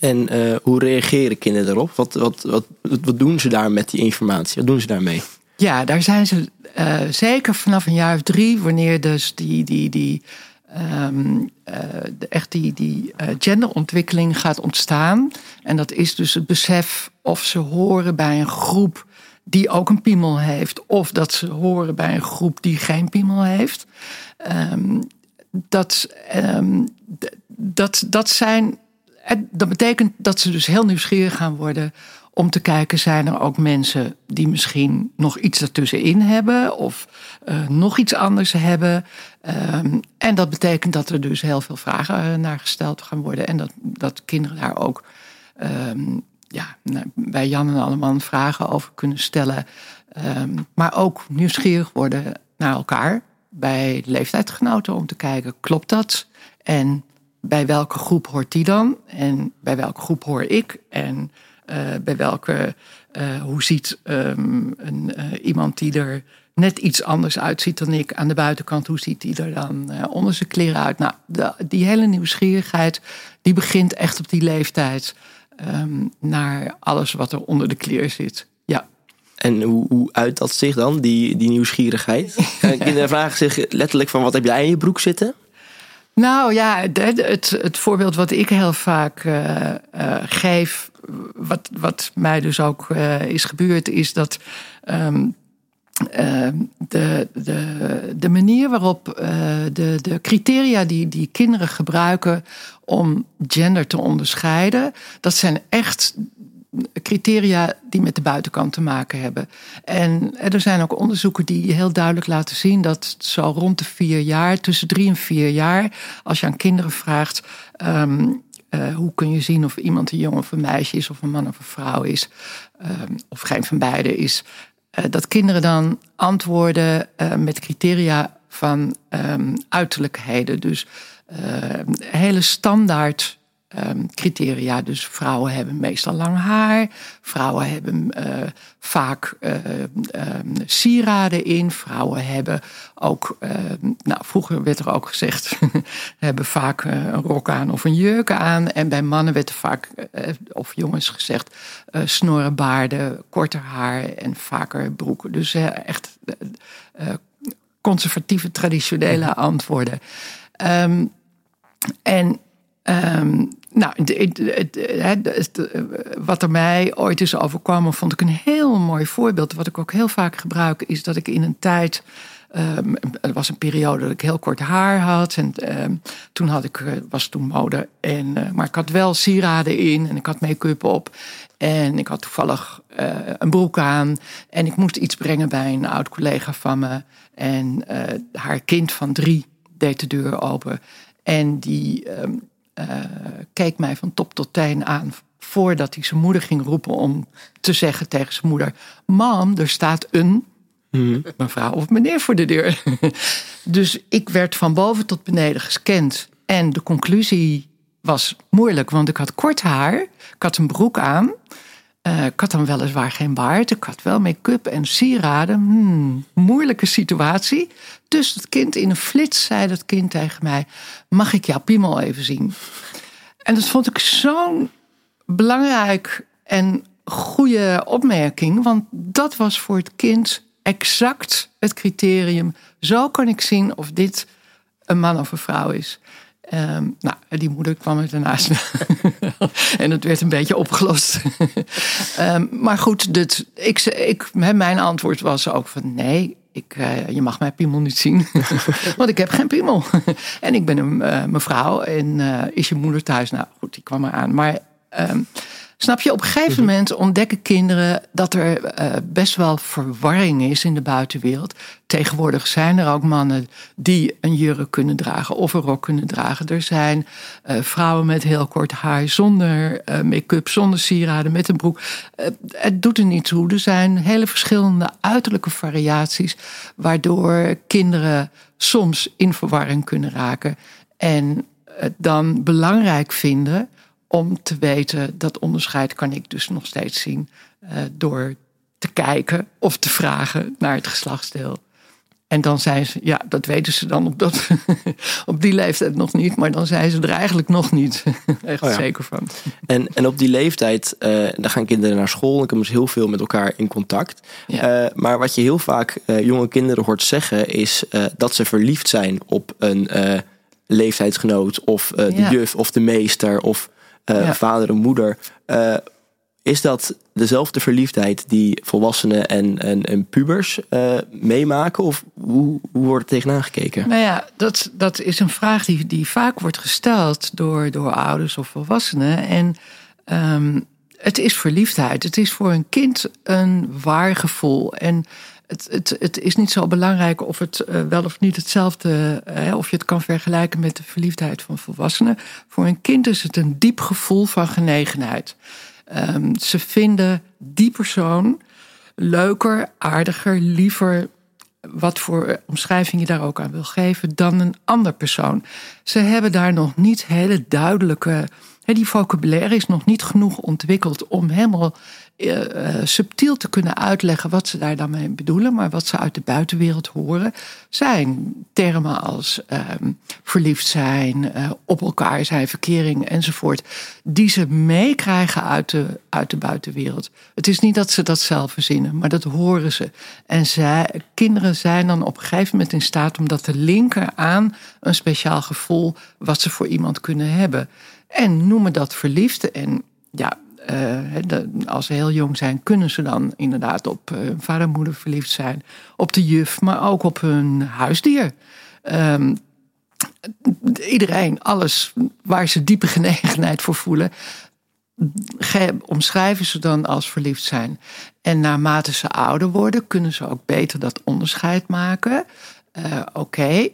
En uh, hoe reageren kinderen daarop? Wat, wat, wat, wat doen ze daar met die informatie? Wat doen ze daarmee? Ja, daar zijn ze uh, zeker vanaf een jaar of drie... wanneer dus die, die, die, um, uh, echt die, die uh, genderontwikkeling gaat ontstaan. En dat is dus het besef of ze horen bij een groep... die ook een piemel heeft... of dat ze horen bij een groep die geen piemel heeft... Um, dat, um, dat, dat zijn... Dat betekent dat ze dus heel nieuwsgierig gaan worden om te kijken, zijn er ook mensen die misschien nog iets ertussenin hebben of uh, nog iets anders hebben. Um, en dat betekent dat er dus heel veel vragen naar gesteld gaan worden. En dat, dat kinderen daar ook um, ja, bij Jan en Alleman vragen over kunnen stellen. Um, maar ook nieuwsgierig worden naar elkaar bij leeftijdsgenoten om te kijken, klopt dat? En bij welke groep hoort die dan? En bij welke groep hoor ik? En uh, bij welke, uh, hoe ziet um, een, uh, iemand die er net iets anders uitziet dan ik aan de buitenkant, hoe ziet die er dan uh, onder zijn kleren uit? Nou, de, die hele nieuwsgierigheid, die begint echt op die leeftijd um, naar alles wat er onder de kleren zit. Ja. En hoe, hoe uit dat zich dan, die, die nieuwsgierigheid? Kinderen vragen zich letterlijk van, wat heb jij in je broek zitten? Nou ja, het, het voorbeeld wat ik heel vaak uh, uh, geef, wat, wat mij dus ook uh, is gebeurd, is dat um, uh, de, de, de manier waarop uh, de, de criteria die, die kinderen gebruiken om gender te onderscheiden, dat zijn echt criteria die met de buitenkant te maken hebben. En er zijn ook onderzoeken die heel duidelijk laten zien dat zo rond de vier jaar, tussen drie en vier jaar, als je aan kinderen vraagt, um, uh, hoe kun je zien of iemand een jongen of een meisje is, of een man of een vrouw is, um, of geen van beide is, uh, dat kinderen dan antwoorden uh, met criteria van um, uiterlijkheden. Dus uh, hele standaard Um, criteria. Dus vrouwen hebben meestal lang haar. Vrouwen hebben uh, vaak uh, um, sieraden in. Vrouwen hebben ook, Uh, nou, vroeger werd er ook gezegd, hebben vaak uh, een rok aan of een jurk aan. En bij mannen werd er vaak, uh, of jongens gezegd, Uh, snorren, baarden, korter haar en vaker broeken. Dus uh, echt uh, conservatieve, traditionele antwoorden. Um, en Um, nou, wat er mij ooit is overkomen, vond ik een heel mooi voorbeeld. Wat ik ook heel vaak gebruik, is dat ik in een tijd, Um, er was een periode dat ik heel kort haar had. En um, toen had ik, was toen mode. En, uh, maar ik had wel sieraden in en ik had make-up op. En ik had toevallig uh, een broek aan. En ik moest iets brengen bij een oud collega van me. En uh, haar kind van drie deed de deur open. En die Um, Uh, keek mij van top tot teen aan, voordat hij zijn moeder ging roepen om te zeggen tegen zijn moeder, mam, er staat een mm. mevrouw of meneer voor de deur. Dus ik werd van boven tot beneden gescand. En de conclusie was moeilijk, want ik had kort haar, ik had een broek aan, Uh, ik had dan weliswaar geen baard, ik had wel make-up en sieraden. Hmm, moeilijke situatie. Dus het kind, in een flits zei dat kind tegen mij, mag ik jouw piemel even zien? En dat vond ik zo'n belangrijk en goede opmerking, want dat was voor het kind exact het criterium. Zo kan ik zien of dit een man of een vrouw is. Um, nou, die moeder kwam er daarnaast. En dat werd een beetje opgelost. um, maar goed, dit, ik, ik, mijn antwoord was ook van, nee, ik, uh, je mag mijn piemel niet zien. Want ik heb geen piemel. En ik ben een uh, mevrouw en uh, is je moeder thuis? Nou goed, die kwam eraan. Maar um, snap je, op een gegeven moment ontdekken kinderen dat er uh, best wel verwarring is in de buitenwereld. Tegenwoordig zijn er ook mannen die een jurk kunnen dragen of een rok kunnen dragen. Er zijn uh, vrouwen met heel kort haar, zonder uh, make-up, zonder sieraden, met een broek. Uh, het doet er niet toe. Er zijn hele verschillende uiterlijke variaties, waardoor kinderen soms in verwarring kunnen raken. En het dan belangrijk vinden om te weten, dat onderscheid kan ik dus nog steeds zien Uh, door te kijken of te vragen naar het geslachtsdeel. En dan zijn ze, ja, dat weten ze dan op, dat, op die leeftijd nog niet, maar dan zijn ze er eigenlijk nog niet echt oh ja. zeker van. En, en op die leeftijd, uh, dan gaan kinderen naar school en komen ze heel veel met elkaar in contact. Ja. Uh, maar wat je heel vaak uh, jonge kinderen hoort zeggen, is uh, dat ze verliefd zijn op een uh, leeftijdsgenoot of uh, de ja. juf of de meester of Uh, ja. vader en moeder. Uh, is dat dezelfde verliefdheid die volwassenen en, en, en pubers uh, meemaken? Of hoe, hoe wordt er tegenaan gekeken? Nou ja, dat, dat is een vraag die, die vaak wordt gesteld door, door ouders of volwassenen. En um, het is verliefdheid. Het is voor een kind een waar gevoel. En het, het, het is niet zo belangrijk of het uh, wel of niet hetzelfde... Uh, of je het kan vergelijken met de verliefdheid van volwassenen. Voor een kind is het een diep gevoel van genegenheid. Um, ze vinden die persoon... leuker, aardiger, liever, wat voor omschrijving je daar ook aan wil geven, dan een ander persoon. Ze hebben daar nog niet hele duidelijke... Die vocabulaire is nog niet genoeg ontwikkeld om helemaal subtiel te kunnen uitleggen wat ze daar dan mee bedoelen. Maar wat ze uit de buitenwereld horen zijn termen als um, verliefd zijn, uh, op elkaar zijn, verkering enzovoort. Die ze meekrijgen uit de, uit de buitenwereld. Het is niet dat ze dat zelf verzinnen, maar dat horen ze. En zij, kinderen zijn dan op een gegeven moment in staat om dat te linken aan een speciaal gevoel wat ze voor iemand kunnen hebben. En noemen dat verliefd. En ja, als ze heel jong zijn, kunnen ze dan inderdaad op hun vader en moeder verliefd zijn. Op de juf, maar ook op hun huisdier. Um, iedereen, alles waar ze diepe genegenheid voor voelen, omschrijven ze dan als verliefd zijn. En naarmate ze ouder worden, kunnen ze ook beter dat onderscheid maken. Uh, Oké. Okay.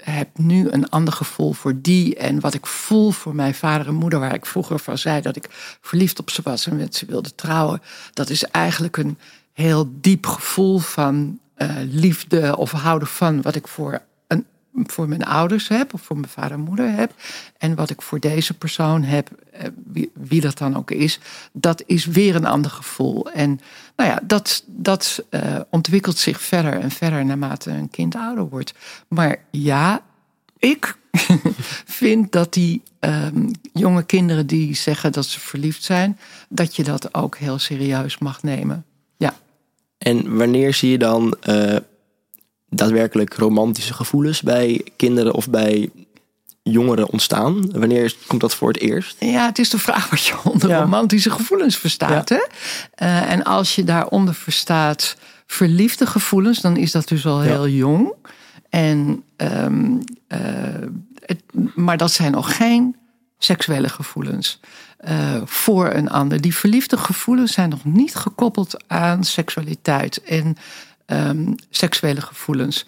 Heb nu een ander gevoel voor die. En wat ik voel voor mijn vader en moeder, waar ik vroeger van zei dat ik verliefd op ze was en met ze wilde trouwen. Dat is eigenlijk een heel diep gevoel van uh, liefde of houden van wat ik voor, een, voor mijn ouders heb of voor mijn vader en moeder heb. En wat ik voor deze persoon heb, uh, wie, wie dat dan ook is, dat is weer een ander gevoel. En nou ja, dat, dat uh, ontwikkelt zich verder en verder naarmate een kind ouder wordt. Maar ja, ik vind dat die um, jonge kinderen die zeggen dat ze verliefd zijn, dat je dat ook heel serieus mag nemen. Ja. En wanneer zie je dan uh, daadwerkelijk romantische gevoelens bij kinderen of bij jongeren ontstaan? Wanneer komt dat voor het eerst? Ja, het is de vraag wat je onder ja. romantische gevoelens verstaat. Ja. Hè? Uh, en als je daaronder verstaat verliefde gevoelens, dan is dat dus al ja. heel jong. En, um, uh, het, maar dat zijn nog geen seksuele gevoelens uh, voor een ander. Die verliefde gevoelens zijn nog niet gekoppeld aan seksualiteit en um, seksuele gevoelens.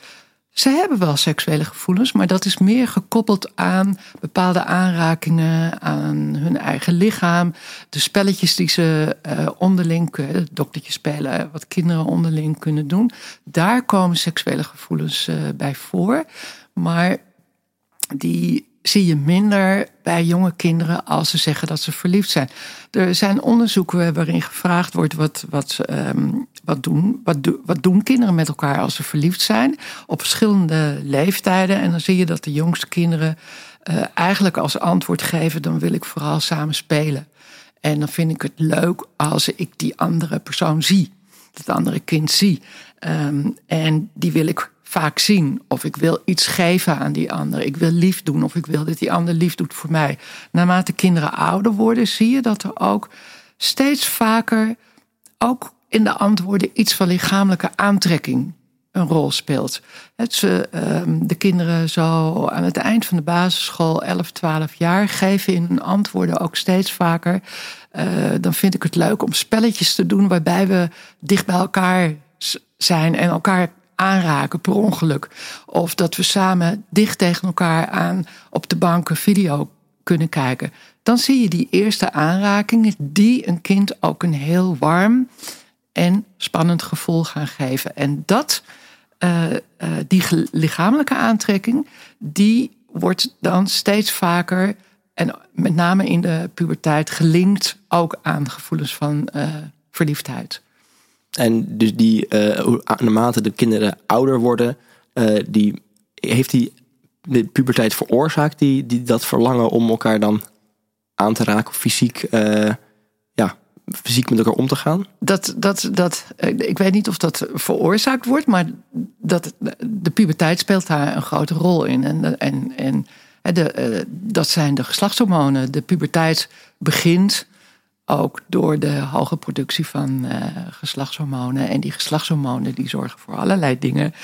Ze hebben wel seksuele gevoelens, maar dat is meer gekoppeld aan bepaalde aanrakingen, aan hun eigen lichaam. De spelletjes die ze uh, onderling, uh, doktertje spelen, wat kinderen onderling kunnen doen. Daar komen seksuele gevoelens uh, bij voor. Maar die zie je minder bij jonge kinderen als ze zeggen dat ze verliefd zijn. Er zijn onderzoeken waarin gevraagd wordt wat, wat, um, wat, doen, wat, do, wat doen kinderen met elkaar als ze verliefd zijn. Op verschillende leeftijden. En dan zie je dat de jongste kinderen uh, eigenlijk als antwoord geven: dan wil ik vooral samen spelen. En dan vind ik het leuk als ik die andere persoon zie. Dat andere kind zie. Um, en die wil ik vaak zien. Of ik wil iets geven aan die ander. Ik wil lief doen. Of ik wil dat die ander lief doet voor mij. Naarmate kinderen ouder worden, zie je dat er ook steeds vaker, ook in de antwoorden, iets van lichamelijke aantrekking een rol speelt. Het, ze, de kinderen zo aan het eind van de basisschool, elf, twaalf jaar, geven in hun antwoorden ook steeds vaker: Uh, dan vind ik het leuk om spelletjes te doen waarbij we dicht bij elkaar zijn en elkaar aanraken per ongeluk. Of dat we samen dicht tegen elkaar aan op de bank een video kunnen kijken. Dan zie je die eerste aanrakingen die een kind ook een heel warm en spannend gevoel gaan geven. En dat, uh, uh, die lichamelijke aantrekking, die wordt dan steeds vaker, en met name in de puberteit, gelinkt ook aan gevoelens van uh, verliefdheid. En dus die, uh, naarmate de kinderen ouder worden, uh, die, heeft die de puberteit veroorzaakt die, die dat verlangen om elkaar dan aan te raken, fysiek, uh, ja, fysiek met elkaar om te gaan? Dat, dat, dat, ik weet niet of dat veroorzaakt wordt, maar dat, de puberteit speelt daar een grote rol in. En, en, en de, uh, dat zijn de geslachtshormonen. De puberteit begint ook door de hoge productie van uh, geslachtshormonen. En die geslachtshormonen die zorgen voor allerlei dingen.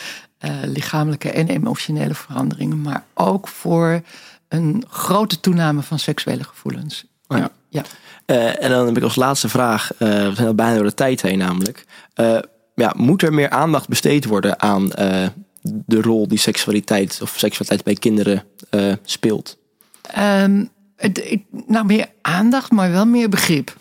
uh, lichamelijke en emotionele veranderingen, maar ook voor een grote toename van seksuele gevoelens. Oh ja. Ja. Uh, en dan heb ik als laatste vraag, uh, we zijn al bijna door de tijd heen namelijk. Uh, ja, moet er meer aandacht besteed worden aan uh, de rol die seksualiteit of seksualiteit bij kinderen uh, speelt? Um, het, nou, meer aandacht, maar wel meer begrip.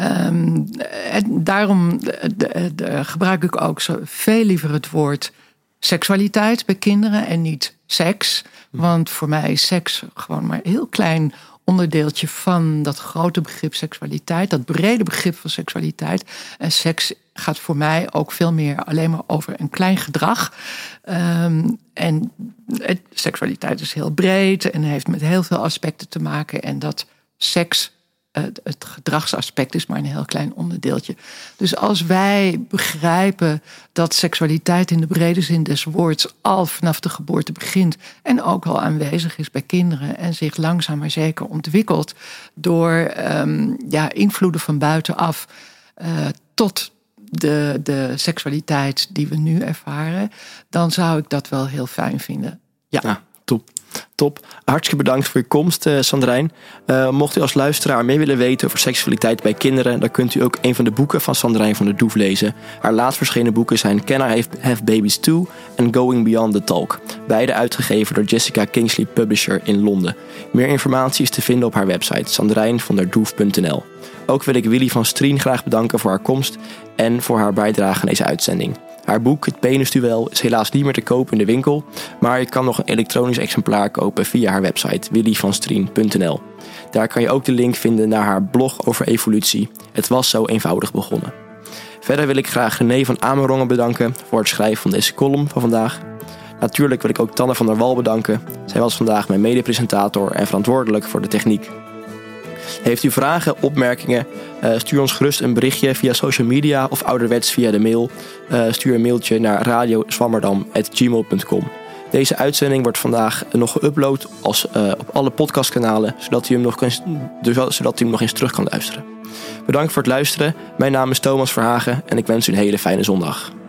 Um, en daarom de, de, de, gebruik ik ook zo veel liever het woord seksualiteit bij kinderen en niet seks. Want voor mij is seks gewoon maar een heel klein onderdeeltje van dat grote begrip seksualiteit, dat brede begrip van seksualiteit. En seks gaat voor mij ook veel meer alleen maar over een klein gedrag. Um, en het, seksualiteit is heel breed en heeft met heel veel aspecten te maken. En dat seks uh, het gedragsaspect is maar een heel klein onderdeeltje. Dus als wij begrijpen dat seksualiteit in de brede zin des woords al vanaf de geboorte begint en ook al aanwezig is bij kinderen en zich langzaam maar zeker ontwikkelt door um, ja, invloeden van buitenaf uh, tot De, de seksualiteit die we nu ervaren, dan zou ik dat wel heel fijn vinden. Ja, ja top. top. Hartstikke bedankt voor je komst, uh, Sanderijn. Uh, mocht u als luisteraar meer willen weten over seksualiteit bij kinderen, dan kunt u ook een van de boeken van Sanderijn van der Doef lezen. Haar laatst verschenen boeken zijn Can I Have, Have Babies Too? En Going Beyond the Talk. Beide uitgegeven door Jessica Kingsley Publisher in Londen. Meer informatie is te vinden op haar website sanderijn van der doef punt n l. Ook wil ik Willy van Strien graag bedanken voor haar komst en voor haar bijdrage aan deze uitzending. Haar boek Het Penisduel is helaas niet meer te koop in de winkel, maar je kan nog een elektronisch exemplaar kopen via haar website willy van strien punt n l. Daar kan je ook de link vinden naar haar blog over evolutie. Het was zo eenvoudig begonnen. Verder wil ik graag René van Amerongen bedanken voor het schrijven van deze column van vandaag. Natuurlijk wil ik ook Tanne van der Wal bedanken. Zij was vandaag mijn medepresentator en verantwoordelijk voor de techniek. Heeft u vragen, opmerkingen? Stuur ons gerust een berichtje via social media of ouderwets via de mail. Stuur een mailtje naar radio zwammerdam apenstaartje gmail punt com. Deze uitzending wordt vandaag nog geüpload als, uh, op alle podcastkanalen, zodat u, hem nog kan, zodat u hem nog eens terug kan luisteren. Bedankt voor het luisteren. Mijn naam is Thomas Verhagen en ik wens u een hele fijne zondag.